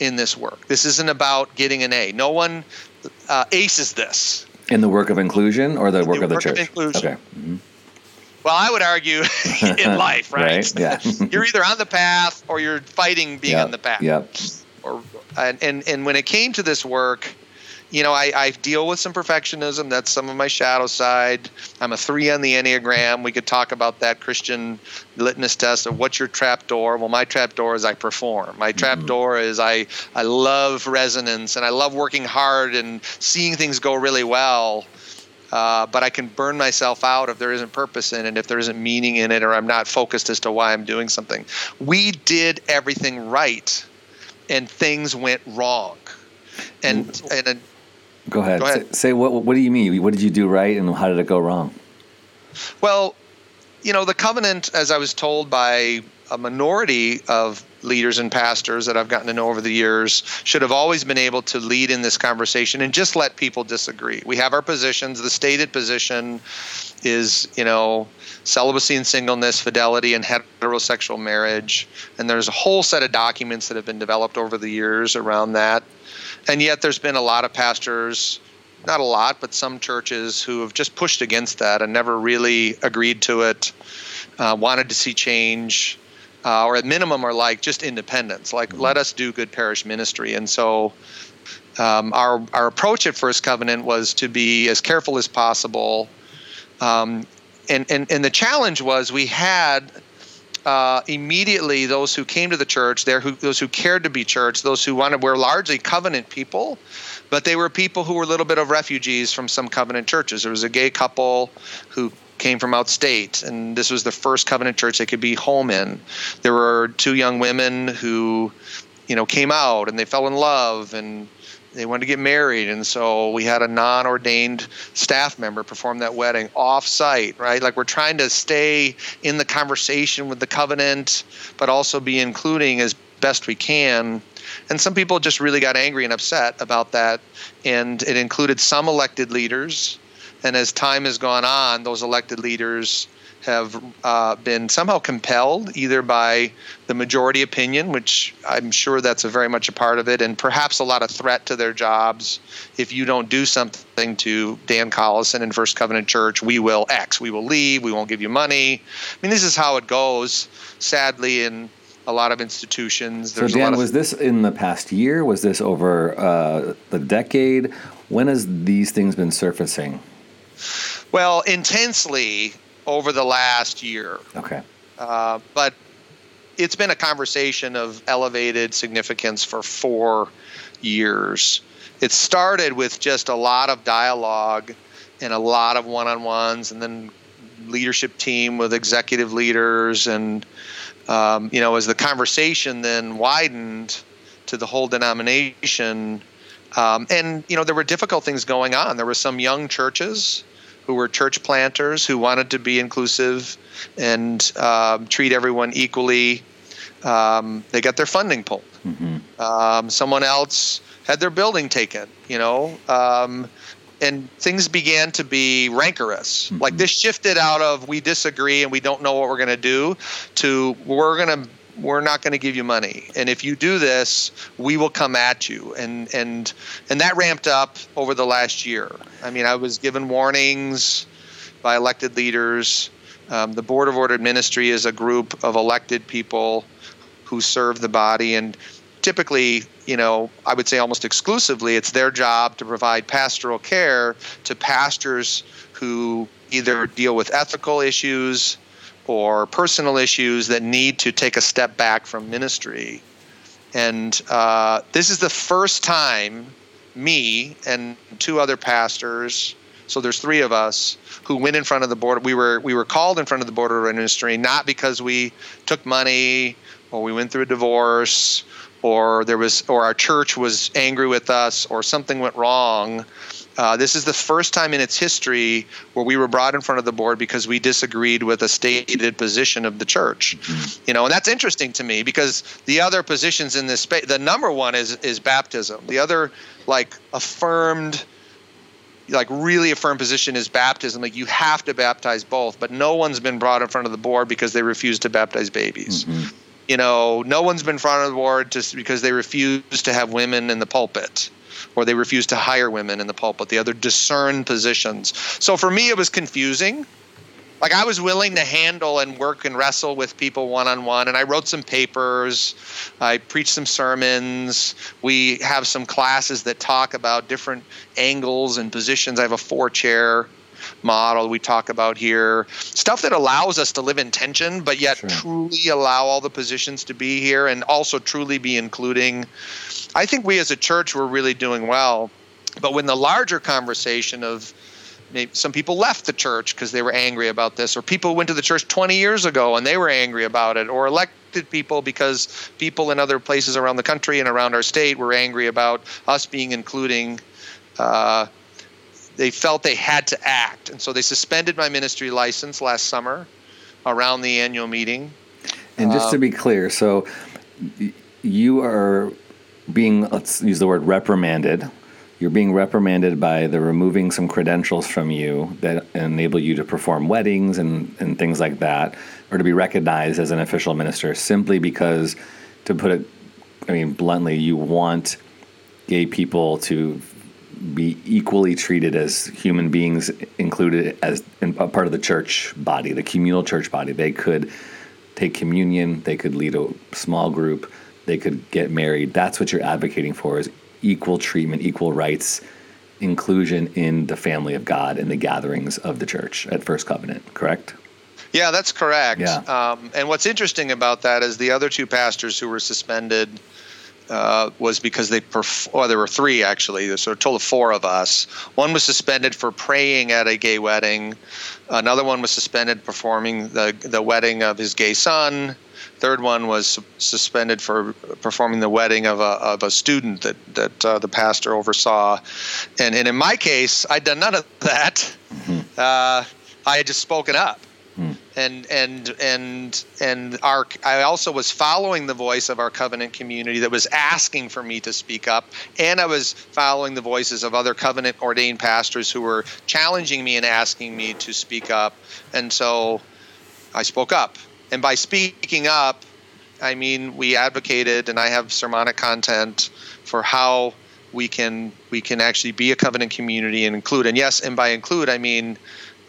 in this work. This isn't about getting an A. No one uh, aces this. In the work of inclusion or the work the of the work church? Of inclusion. Okay. Mm-hmm. Well, I would argue in life, right? right? Yeah. You're either on the path or you're fighting being yep. on the path. Yep. Or and, and and when it came to this work, you know, I, I deal with some perfectionism. That's some of my shadow side. I'm a three on the Enneagram. We could talk about that Christian litmus test of what's your trap door. Well, my trap door is I perform. My trap mm-hmm. door is I, I love resonance and I love working hard and seeing things go really well. Uh, but I can burn myself out if there isn't purpose in it, if there isn't meaning in it, or I'm not focused as to why I'm doing something. We did everything right, and things went wrong. And and a, go ahead. Go ahead. Say, say what? What do you mean? What did you do right, and how did it go wrong? Well, you know, the covenant, as I was told by a minority of leaders and pastors that I've gotten to know over the years, should have always been able to lead in this conversation and just let people disagree. We have our positions. The stated position is, you know, celibacy and singleness, fidelity and heterosexual marriage. And there's a whole set of documents that have been developed over the years around that. And yet there's been a lot of pastors, not a lot, but some churches who have just pushed against that and never really agreed to it, uh, wanted to see change. Uh, or at minimum are like just independence, like let us do good parish ministry. And so um, our our approach at First Covenant was to be as careful as possible. Um, and, and, and the challenge was we had uh, immediately those who came to the church, there who those who cared to be church, those who wanted were largely covenant people, but they were people who were a little bit of refugees from some covenant churches. There was a gay couple who came from outstate, and this was the first covenant church they could be home in. There were two young women who, you know, came out and they fell in love and they wanted to get married, and so we had a non-ordained staff member perform that wedding off-site, right? Like we're trying to stay in the conversation with the covenant, but also be including as best we can. And some people just really got angry and upset about that, and it included some elected leaders. And as time has gone on, those elected leaders have uh, been somehow compelled either by the majority opinion, which I'm sure that's a very much a part of it, and perhaps a lot of threat to their jobs. If you don't do something to Dan Collison and First Covenant Church, we will X, we will leave, we won't give you money. I mean, this is how it goes, sadly, in a lot of institutions. There's so, Dan, a lot of was this in the past year? Was this over uh, the decade? When has these things been surfacing? Well, intensely over the last year. Okay. Uh, but it's been a conversation of elevated significance for four years. It started with just a lot of dialogue and a lot of one-on-ones, and then leadership team with executive leaders. And, um, you know, as the conversation then widened to the whole denomination, um, and, you know, there were difficult things going on. There were some young churches who were church planters who wanted to be inclusive and uh, treat everyone equally. Um, they got their funding pulled. Mm-hmm. Um, someone else had their building taken, you know, um, and things began to be rancorous. Mm-hmm. Like this shifted out of we disagree and we don't know what we're going to do to we're going to we're not going to give you money. And if you do this, we will come at you. And, and, and that ramped up over the last year. I mean, I was given warnings by elected leaders. Um, the Board of Ordered Ministry is a group of elected people who serve the body. And typically, you know, I would say almost exclusively, it's their job to provide pastoral care to pastors who either deal with ethical issues or personal issues that need to take a step back from ministry. And uh, this is the first time me and two other pastors, so there's three of us, who went in front of the board. We were we were called in front of the Board of Ministry, not because we took money or we went through a divorce or there was or our church was angry with us or something went wrong. Uh, this is the first time in its history where we were brought in front of the board because we disagreed with a stated position of the church. You know, and that's interesting to me because the other positions in this space, the number one is is baptism. The other, like, affirmed, like, really affirmed position is baptism. Like, you have to baptize both, but no one's been brought in front of the board because they refuse to baptize babies. Mm-hmm. You know, no one's been in front of the board just because they refuse to have women in the pulpit, or they refuse to hire women in the pulpit, the other discerned positions. So for me, it was confusing. Like, I was willing to handle and work and wrestle with people one-on-one, and I wrote some papers, I preached some sermons, we have some classes that talk about different angles and positions. I have a four-chair model we talk about here, stuff that allows us to live in tension, but yet sure. truly allow all the positions to be here and also truly be including. I think we as a church were really doing well, but when the larger conversation of maybe some people left the church because they were angry about this, or people went to the church twenty years ago and they were angry about it, or elected people because people in other places around the country and around our state were angry about us being including, uh, they felt they had to act. And so they suspended my ministry license last summer around the annual meeting. And just um, to be clear, so you are being, let's use the word reprimanded. You're being reprimanded by the removing some credentials from you that enable you to perform weddings and, and things like that, or to be recognized as an official minister simply because, to put it, I mean, bluntly, you want gay people to be equally treated as human beings, included as a part of the church body, the communal church body. They could take communion, they could lead a small group, they could get married. That's what you're advocating for, is equal treatment, equal rights, inclusion in the family of God and the gatherings of the church at First Covenant, correct? Yeah, that's correct. Yeah. Um, and what's interesting about that is the other two pastors who were suspended Uh, was because they perf- – oh, there were three, actually. There's a total of four of us. One was suspended for praying at a gay wedding. Another one was suspended performing the, the wedding of his gay son. Third one was su- suspended for performing the wedding of a, of a student that, that uh, the pastor oversaw. And, and in my case, I'd done none of that. Mm-hmm. Uh, I had just spoken up. Mm. And and and and our I also was following the voice of our covenant community that was asking for me to speak up, and I was following the voices of other covenant ordained pastors who were challenging me and asking me to speak up, and so I spoke up. And by speaking up, I mean we advocated, and I have sermonic content for how we can we can actually be a covenant community and include. And yes, and by include, I mean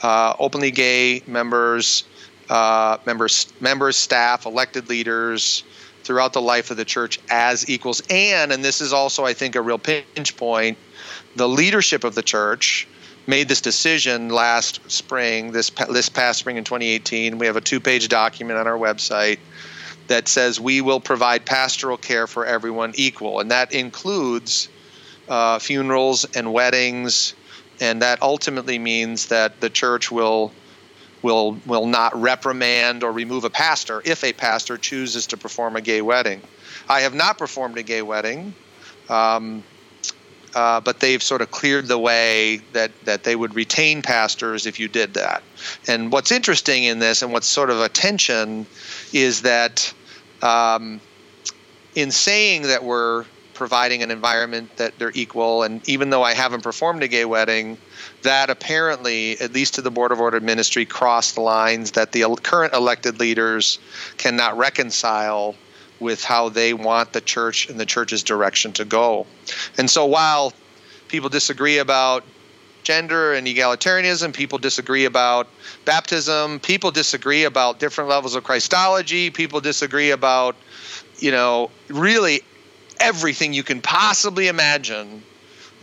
Uh, openly gay members, uh, members, members, staff, elected leaders throughout the life of the church as equals. And, and this is also, I think, a real pinch point, the leadership of the church made this decision last spring, this, this past spring in twenty eighteen. We have a two-page document on our website that says we will provide pastoral care for everyone equal. And that includes uh, funerals and weddings. And that ultimately means that the church will will will not reprimand or remove a pastor if a pastor chooses to perform a gay wedding. I have not performed a gay wedding, um, uh, but they've sort of cleared the way that, that they would retain pastors if you did that. And what's interesting in this, and what's sort of a tension, is that um, in saying that we're providing an environment that they're equal. And even though I haven't performed a gay wedding, that apparently, at least to the Board of Ordained Ministry, crossed the lines that the current elected leaders cannot reconcile with how they want the church and the church's direction to go. And so while people disagree about gender and egalitarianism, people disagree about baptism, people disagree about different levels of Christology, people disagree about, you know, really everything you can possibly imagine,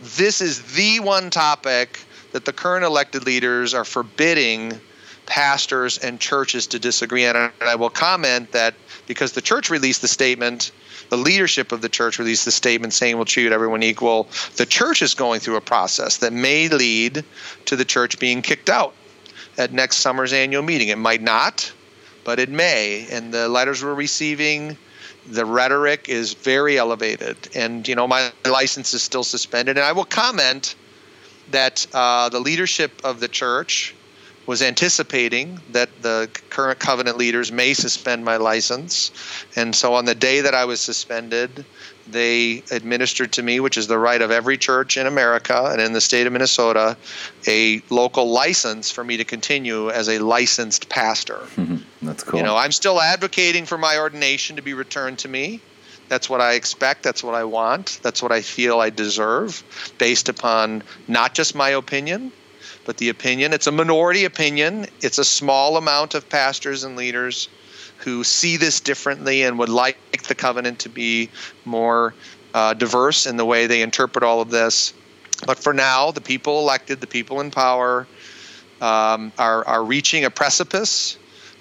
this is the one topic that the current elected leaders are forbidding pastors and churches to disagree on. And I will comment that because the church released the statement, the leadership of the church released the statement saying we'll treat everyone equal, the church is going through a process that may lead to the church being kicked out at next summer's annual meeting. It might not, but it may. And the letters we're receiving, the rhetoric is very elevated. And, you know, my license is still suspended. And I will comment that uh, the leadership of the church was anticipating that the current covenant leaders may suspend my license. And so on the day that I was suspended, they administered to me, which is the right of every church in America and in the state of Minnesota, a local license for me to continue as a licensed pastor. Mm-hmm. That's cool. You know, I'm still advocating for my ordination to be returned to me. That's what I expect. That's what I want. That's what I feel I deserve based upon not just my opinion, but the opinion, it's a minority opinion. It's a small amount of pastors and leaders who see this differently and would like the covenant to be more uh, diverse in the way they interpret all of this. But for now, the people elected, the people in power, um, are, are reaching a precipice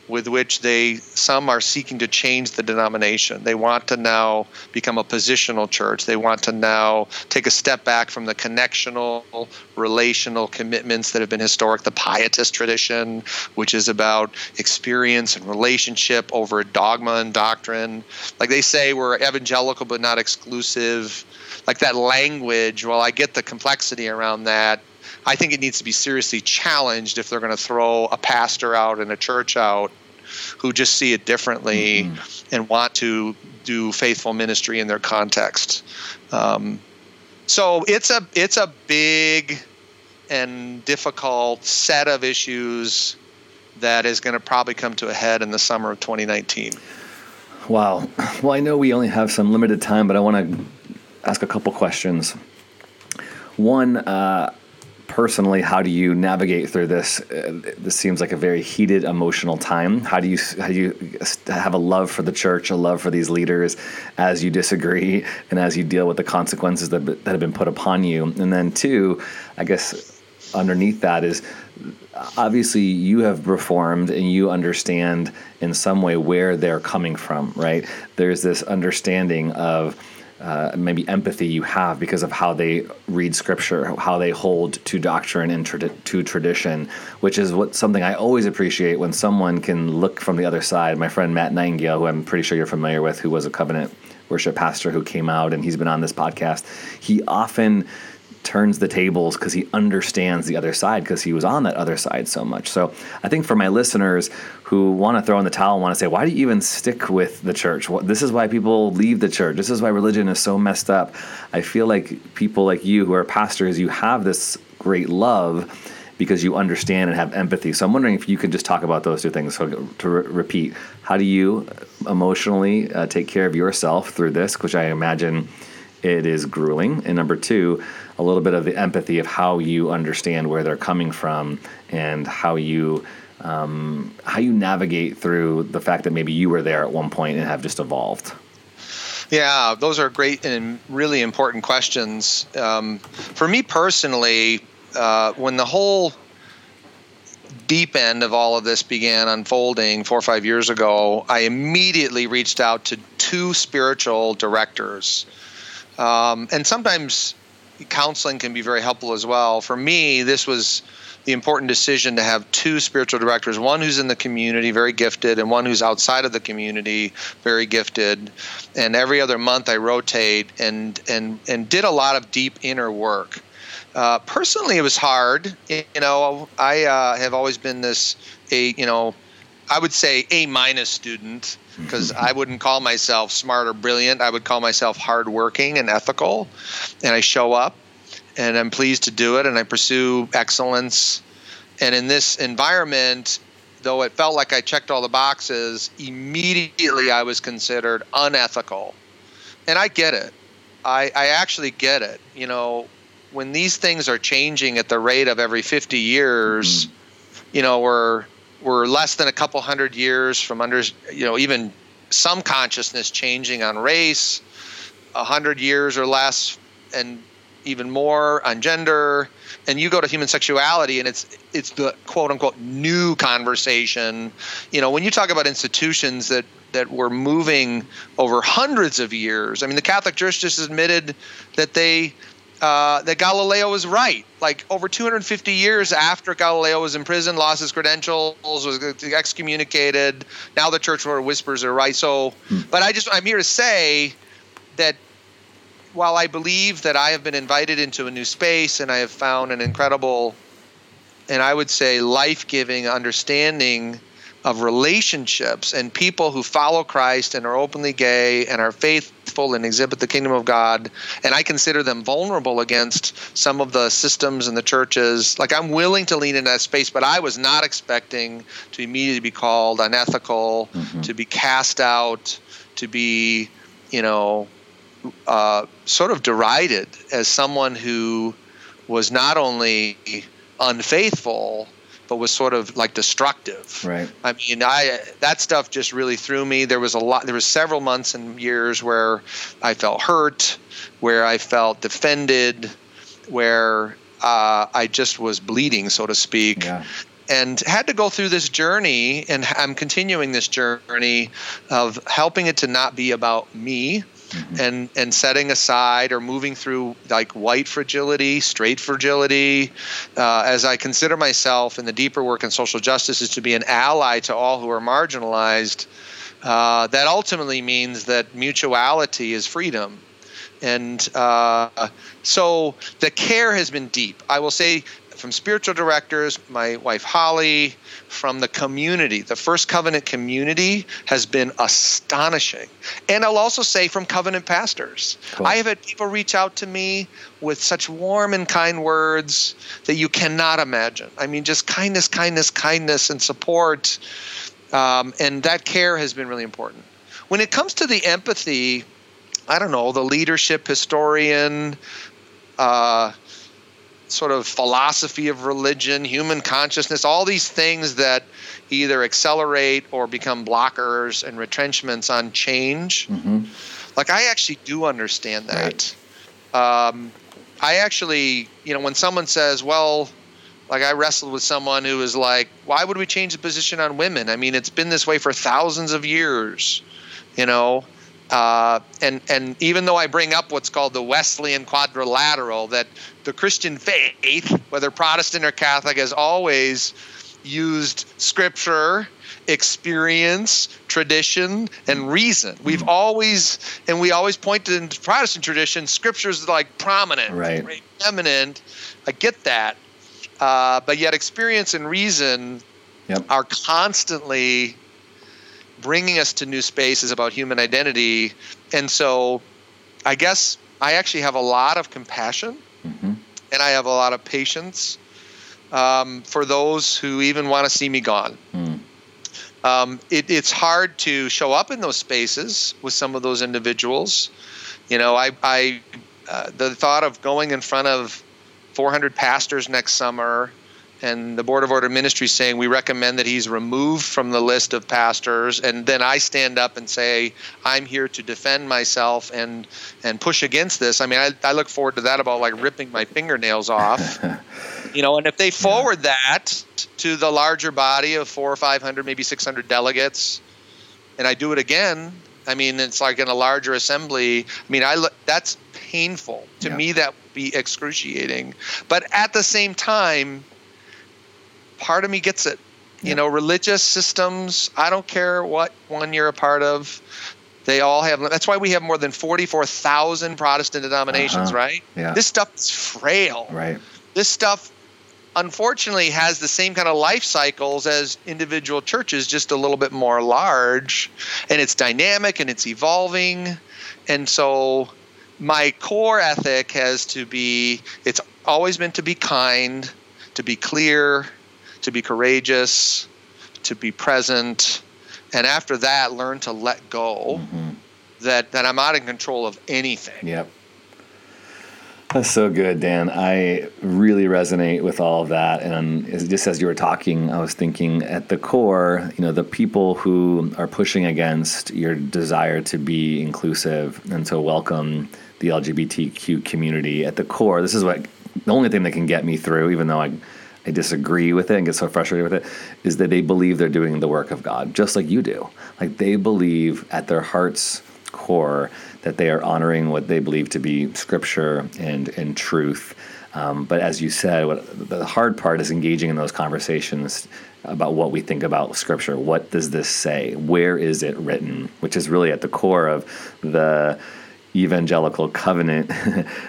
with which they, some are seeking to change the denomination. They want to now become a positional church. They want to now take a step back from the connectional, relational commitments that have been historic, the pietist tradition, which is about experience and relationship over dogma and doctrine. Like they say, we're evangelical but not exclusive. Like that language, well, I get the complexity around that. I think it needs to be seriously challenged if they're going to throw a pastor out and a church out who just see it differently mm-hmm. and want to do faithful ministry in their context. Um, so it's a it's a big and difficult set of issues that is going to probably come to a head in the summer of twenty nineteen. Wow. Well, I know we only have some limited time, but I want to ask a couple questions. One, uh, personally, how do you navigate through this? Uh, this seems like a very heated, emotional time. How do you how do you have a love for the church, a love for these leaders, as you disagree and as you deal with the consequences that that have been put upon you? And then, two, I guess underneath that is obviously you have reformed and you understand in some way where they're coming from, right? There's this understanding of. Uh, maybe empathy you have because of how they read scripture, how they hold to doctrine and tra- to tradition, which is what something I always appreciate when someone can look from the other side. My friend Matt Nightingale, who I'm pretty sure you're familiar with, who was a covenant worship pastor who came out and he's been on this podcast, he often turns the tables because he understands the other side because he was on that other side so much. So I think for my listeners who want to throw in the towel and want to say, why do you even stick with the church? This is why people leave the church. This is why religion is so messed up. I feel like people like you who are pastors, you have this great love because you understand and have empathy. So I'm wondering if you could just talk about those two things. So to re- repeat, how do you emotionally uh, take care of yourself through this, which I imagine it is grueling? And number two, a little bit of the empathy of how you understand where they're coming from and how you um, how you navigate through the fact that maybe you were there at one point and have just evolved. Yeah, those are great and really important questions. Um, for me personally, uh, when the whole deep end of all of this began unfolding four or five years ago, I immediately reached out to two spiritual directors. Um, and sometimes counseling can be very helpful as well. For me, this was the important decision to have two spiritual directors, one who's in the community, very gifted, and one who's outside of the community, very gifted. And every other month I rotate and and, and did a lot of deep inner work. Uh, personally, it was hard. You know, I uh, have always been this, a you know, I would say A minus student because I wouldn't call myself smart or brilliant. I would call myself hardworking and ethical, and I show up, and I'm pleased to do it, and I pursue excellence. And in this environment, though it felt like I checked all the boxes, immediately I was considered unethical. And I get it. I, I actually get it. You know, when these things are changing at the rate of every fifty years, mm-hmm. you know, we're we're less than a couple hundred years from under, you know, even some consciousness changing on race, a hundred years or less, and even more on gender. And you go to human sexuality, and it's it's the quote unquote new conversation. You know, when you talk about institutions that that were moving over hundreds of years, I mean, the Catholic Church just admitted that they uh, that Galileo was right. Like over two hundred fifty years after Galileo was imprisoned, lost his credentials, was excommunicated. Now the Church sort of whispers are right. So, hmm. but I just I'm here to say that. While I believe that I have been invited into a new space and I have found an incredible and I would say life-giving understanding of relationships and people who follow Christ and are openly gay and are faithful and exhibit the kingdom of God, and I consider them vulnerable against some of the systems and the churches. Like, I'm willing to lean into that space, but I was not expecting to immediately be called unethical, mm-hmm. to be cast out, to be, you know... Uh, sort of derided as someone who was not only unfaithful, but was sort of like destructive. Right. I mean, I that stuff just really threw me. There was a lot. There was several months and years where I felt hurt, where I felt defended, where uh, I just was bleeding, so to speak. Yeah. And had to go through this journey, and I'm continuing this journey of helping it to not be about me. Mm-hmm. And and setting aside or moving through like white fragility, straight fragility, uh, as I consider myself in the deeper work in social justice is to be an ally to all who are marginalized. Uh, that ultimately means that mutuality is freedom. And uh, so the care has been deep. I will say from spiritual directors, my wife Holly, from the community. The First Covenant community has been astonishing. And I'll also say from covenant pastors. Cool. I have had people reach out to me with such warm and kind words that you cannot imagine. I mean, just kindness, kindness, kindness, and support. Um, and that care has been really important. When it comes to the empathy, I don't know, the leadership historian, uh, sort of philosophy of religion, human consciousness, all these things that either accelerate or become blockers and retrenchments on change. Mm-hmm. Like, I actually do understand that. Right. Um, I actually, you know, when someone says, well, like I wrestled with someone who was like, why would we change the position on women? I mean, it's been this way for thousands of years, you know? Uh, and, and even though I bring up what's called the Wesleyan quadrilateral, that the Christian faith, whether Protestant or Catholic, has always used scripture, experience, tradition, and reason. We've always, and we always point to in Protestant tradition, scripture is like prominent, right. Right, eminent. I get that. Uh, but yet experience and reason yep. are constantly bringing us to new spaces about human identity. And so I guess I actually have a lot of compassion mm-hmm. and I have a lot of patience um, for those who even want to see me gone. Mm. Um, it, it's hard to show up in those spaces with some of those individuals. You know, I, I uh, the thought of going in front of four hundred pastors next summer and the Board of Order Ministries saying we recommend that he's removed from the list of pastors, and then I stand up and say I'm here to defend myself and and push against this. I mean, I, I look forward to that about like ripping my fingernails off, you know. And if they forward that to the larger body of four or five hundred, maybe six hundred delegates, and I do it again, I mean, it's like in a larger assembly. I mean, I look, that's painful to yeah. me. That would be excruciating. But at the same time, part of me gets it. You know, religious systems, I don't care what one you're a part of, they all have, that's why we have more than forty-four thousand Protestant denominations, uh-huh. right? Yeah. This stuff is frail. Right. This stuff unfortunately has the same kind of life cycles as individual churches, just a little bit more large, and it's dynamic and it's evolving. And so my core ethic has to be, it's always meant to be kind, to be clear, to be courageous, to be present, and after that, learn to let go, mm-hmm. that, that I'm not in control of anything. Yep. That's so good, Dan. I really resonate with all of that. And just as you were talking, I was thinking at the core, you know, the people who are pushing against your desire to be inclusive and to welcome the L G B T Q community at the core, this is what the only thing that can get me through, even though I, I disagree with it and get so frustrated with it, is that they believe they're doing the work of God, just like you do. Like they believe at their heart's core that they are honoring what they believe to be scripture and, and truth. Um, but as you said, what, the hard part is engaging in those conversations about what we think about scripture. What does this say? Where is it written? Which is really at the core of the Evangelical Covenant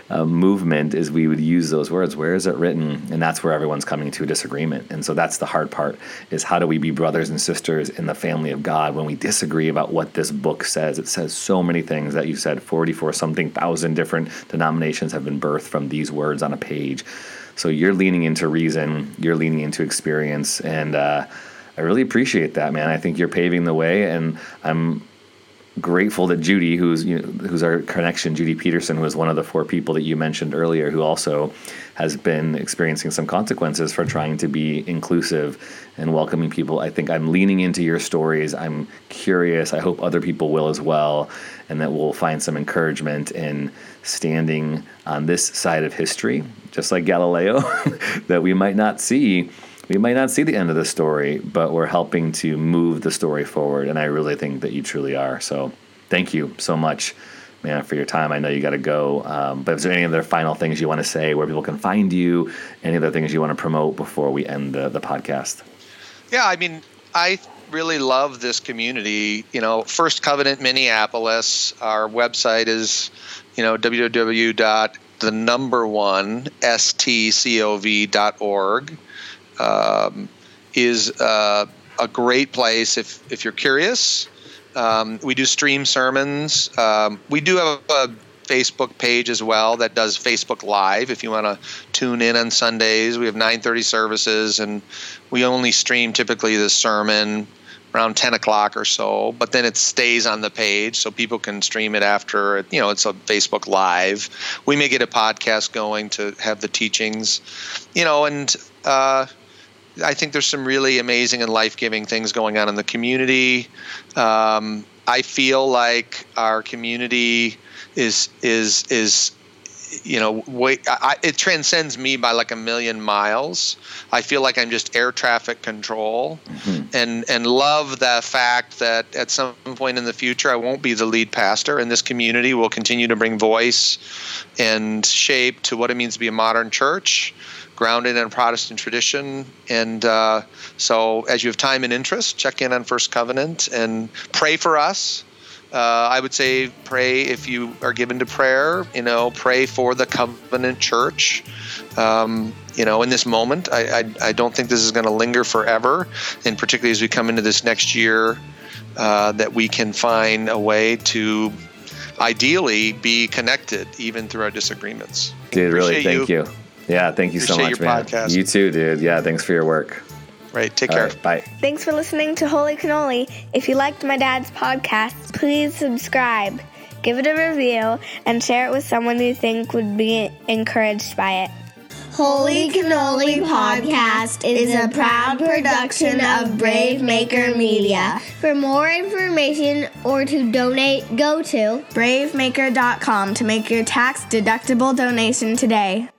uh, movement, is we would use those words. Where is it written? And that's where everyone's coming to a disagreement. And so that's the hard part, is how do we be brothers and sisters in the family of God when we disagree about what this book says? It says so many things that you said, forty-four something thousand different denominations have been birthed from these words on a page. So you're leaning into reason, you're leaning into experience. And uh, I really appreciate that, man. I think you're paving the way, and I'm grateful that Judy, who's you know, who's our connection, Judy Peterson, who is one of the four people that you mentioned earlier, who also has been experiencing some consequences for trying to be inclusive and welcoming people. I think I'm leaning into your stories. I'm curious. I hope other people will as well, and that we'll find some encouragement in standing on this side of history, just like Galileo, that we might not see. We might not see the end of the story, but we're helping to move the story forward. And I really think that you truly are. So thank you so much, man, for your time. I know you got to go. Um, but is there any other final things you want to say, where people can find you, any other things you want to promote before we end the, the podcast? Yeah, I mean, I really love this community. You know, First Covenant Minneapolis, our website is, you know, w w w dot the number one s t c o v dot org. Um, is uh, a great place if, if you're curious. Um, we do stream sermons. Um, we do have a, a Facebook page as well that does Facebook Live if you want to tune in on Sundays. We have nine thirty services, and we only stream typically the sermon around ten o'clock or so, but then it stays on the page so people can stream it after. You know, it's a Facebook Live. We may get a podcast going to have the teachings, you know, and uh, I think there's some really amazing and life-giving things going on in the community. Um, I feel like our community is is is you know way, I, it transcends me by like a million miles. I feel like I'm just air traffic control, mm-hmm. and and love the fact that at some point in the future I won't be the lead pastor, and this community will continue to bring voice and shape to what it means to be a modern church, grounded in Protestant tradition. And uh, so as you have time and interest, check in on First Covenant and pray for us. Uh, I would say pray if you are given to prayer, you know, pray for the Covenant Church. Um, you know, in this moment, I, I, I don't think this is going to linger forever. And particularly as we come into this next year, uh, that we can find a way to ideally be connected even through our disagreements. Dude, really, thank you. you. Yeah, thank you Appreciate so much, your man. Podcast. You too, dude. Yeah, thanks for your work. Right, take All care. Right, bye. Thanks for listening to Holy Cannoli. If you liked my dad's podcast, please subscribe, give it a review, and share it with someone you think would be encouraged by it. Holy Cannoli Podcast is a proud production of Brave Maker Media. For more information or to donate, go to brave maker dot com to make your tax-deductible donation today.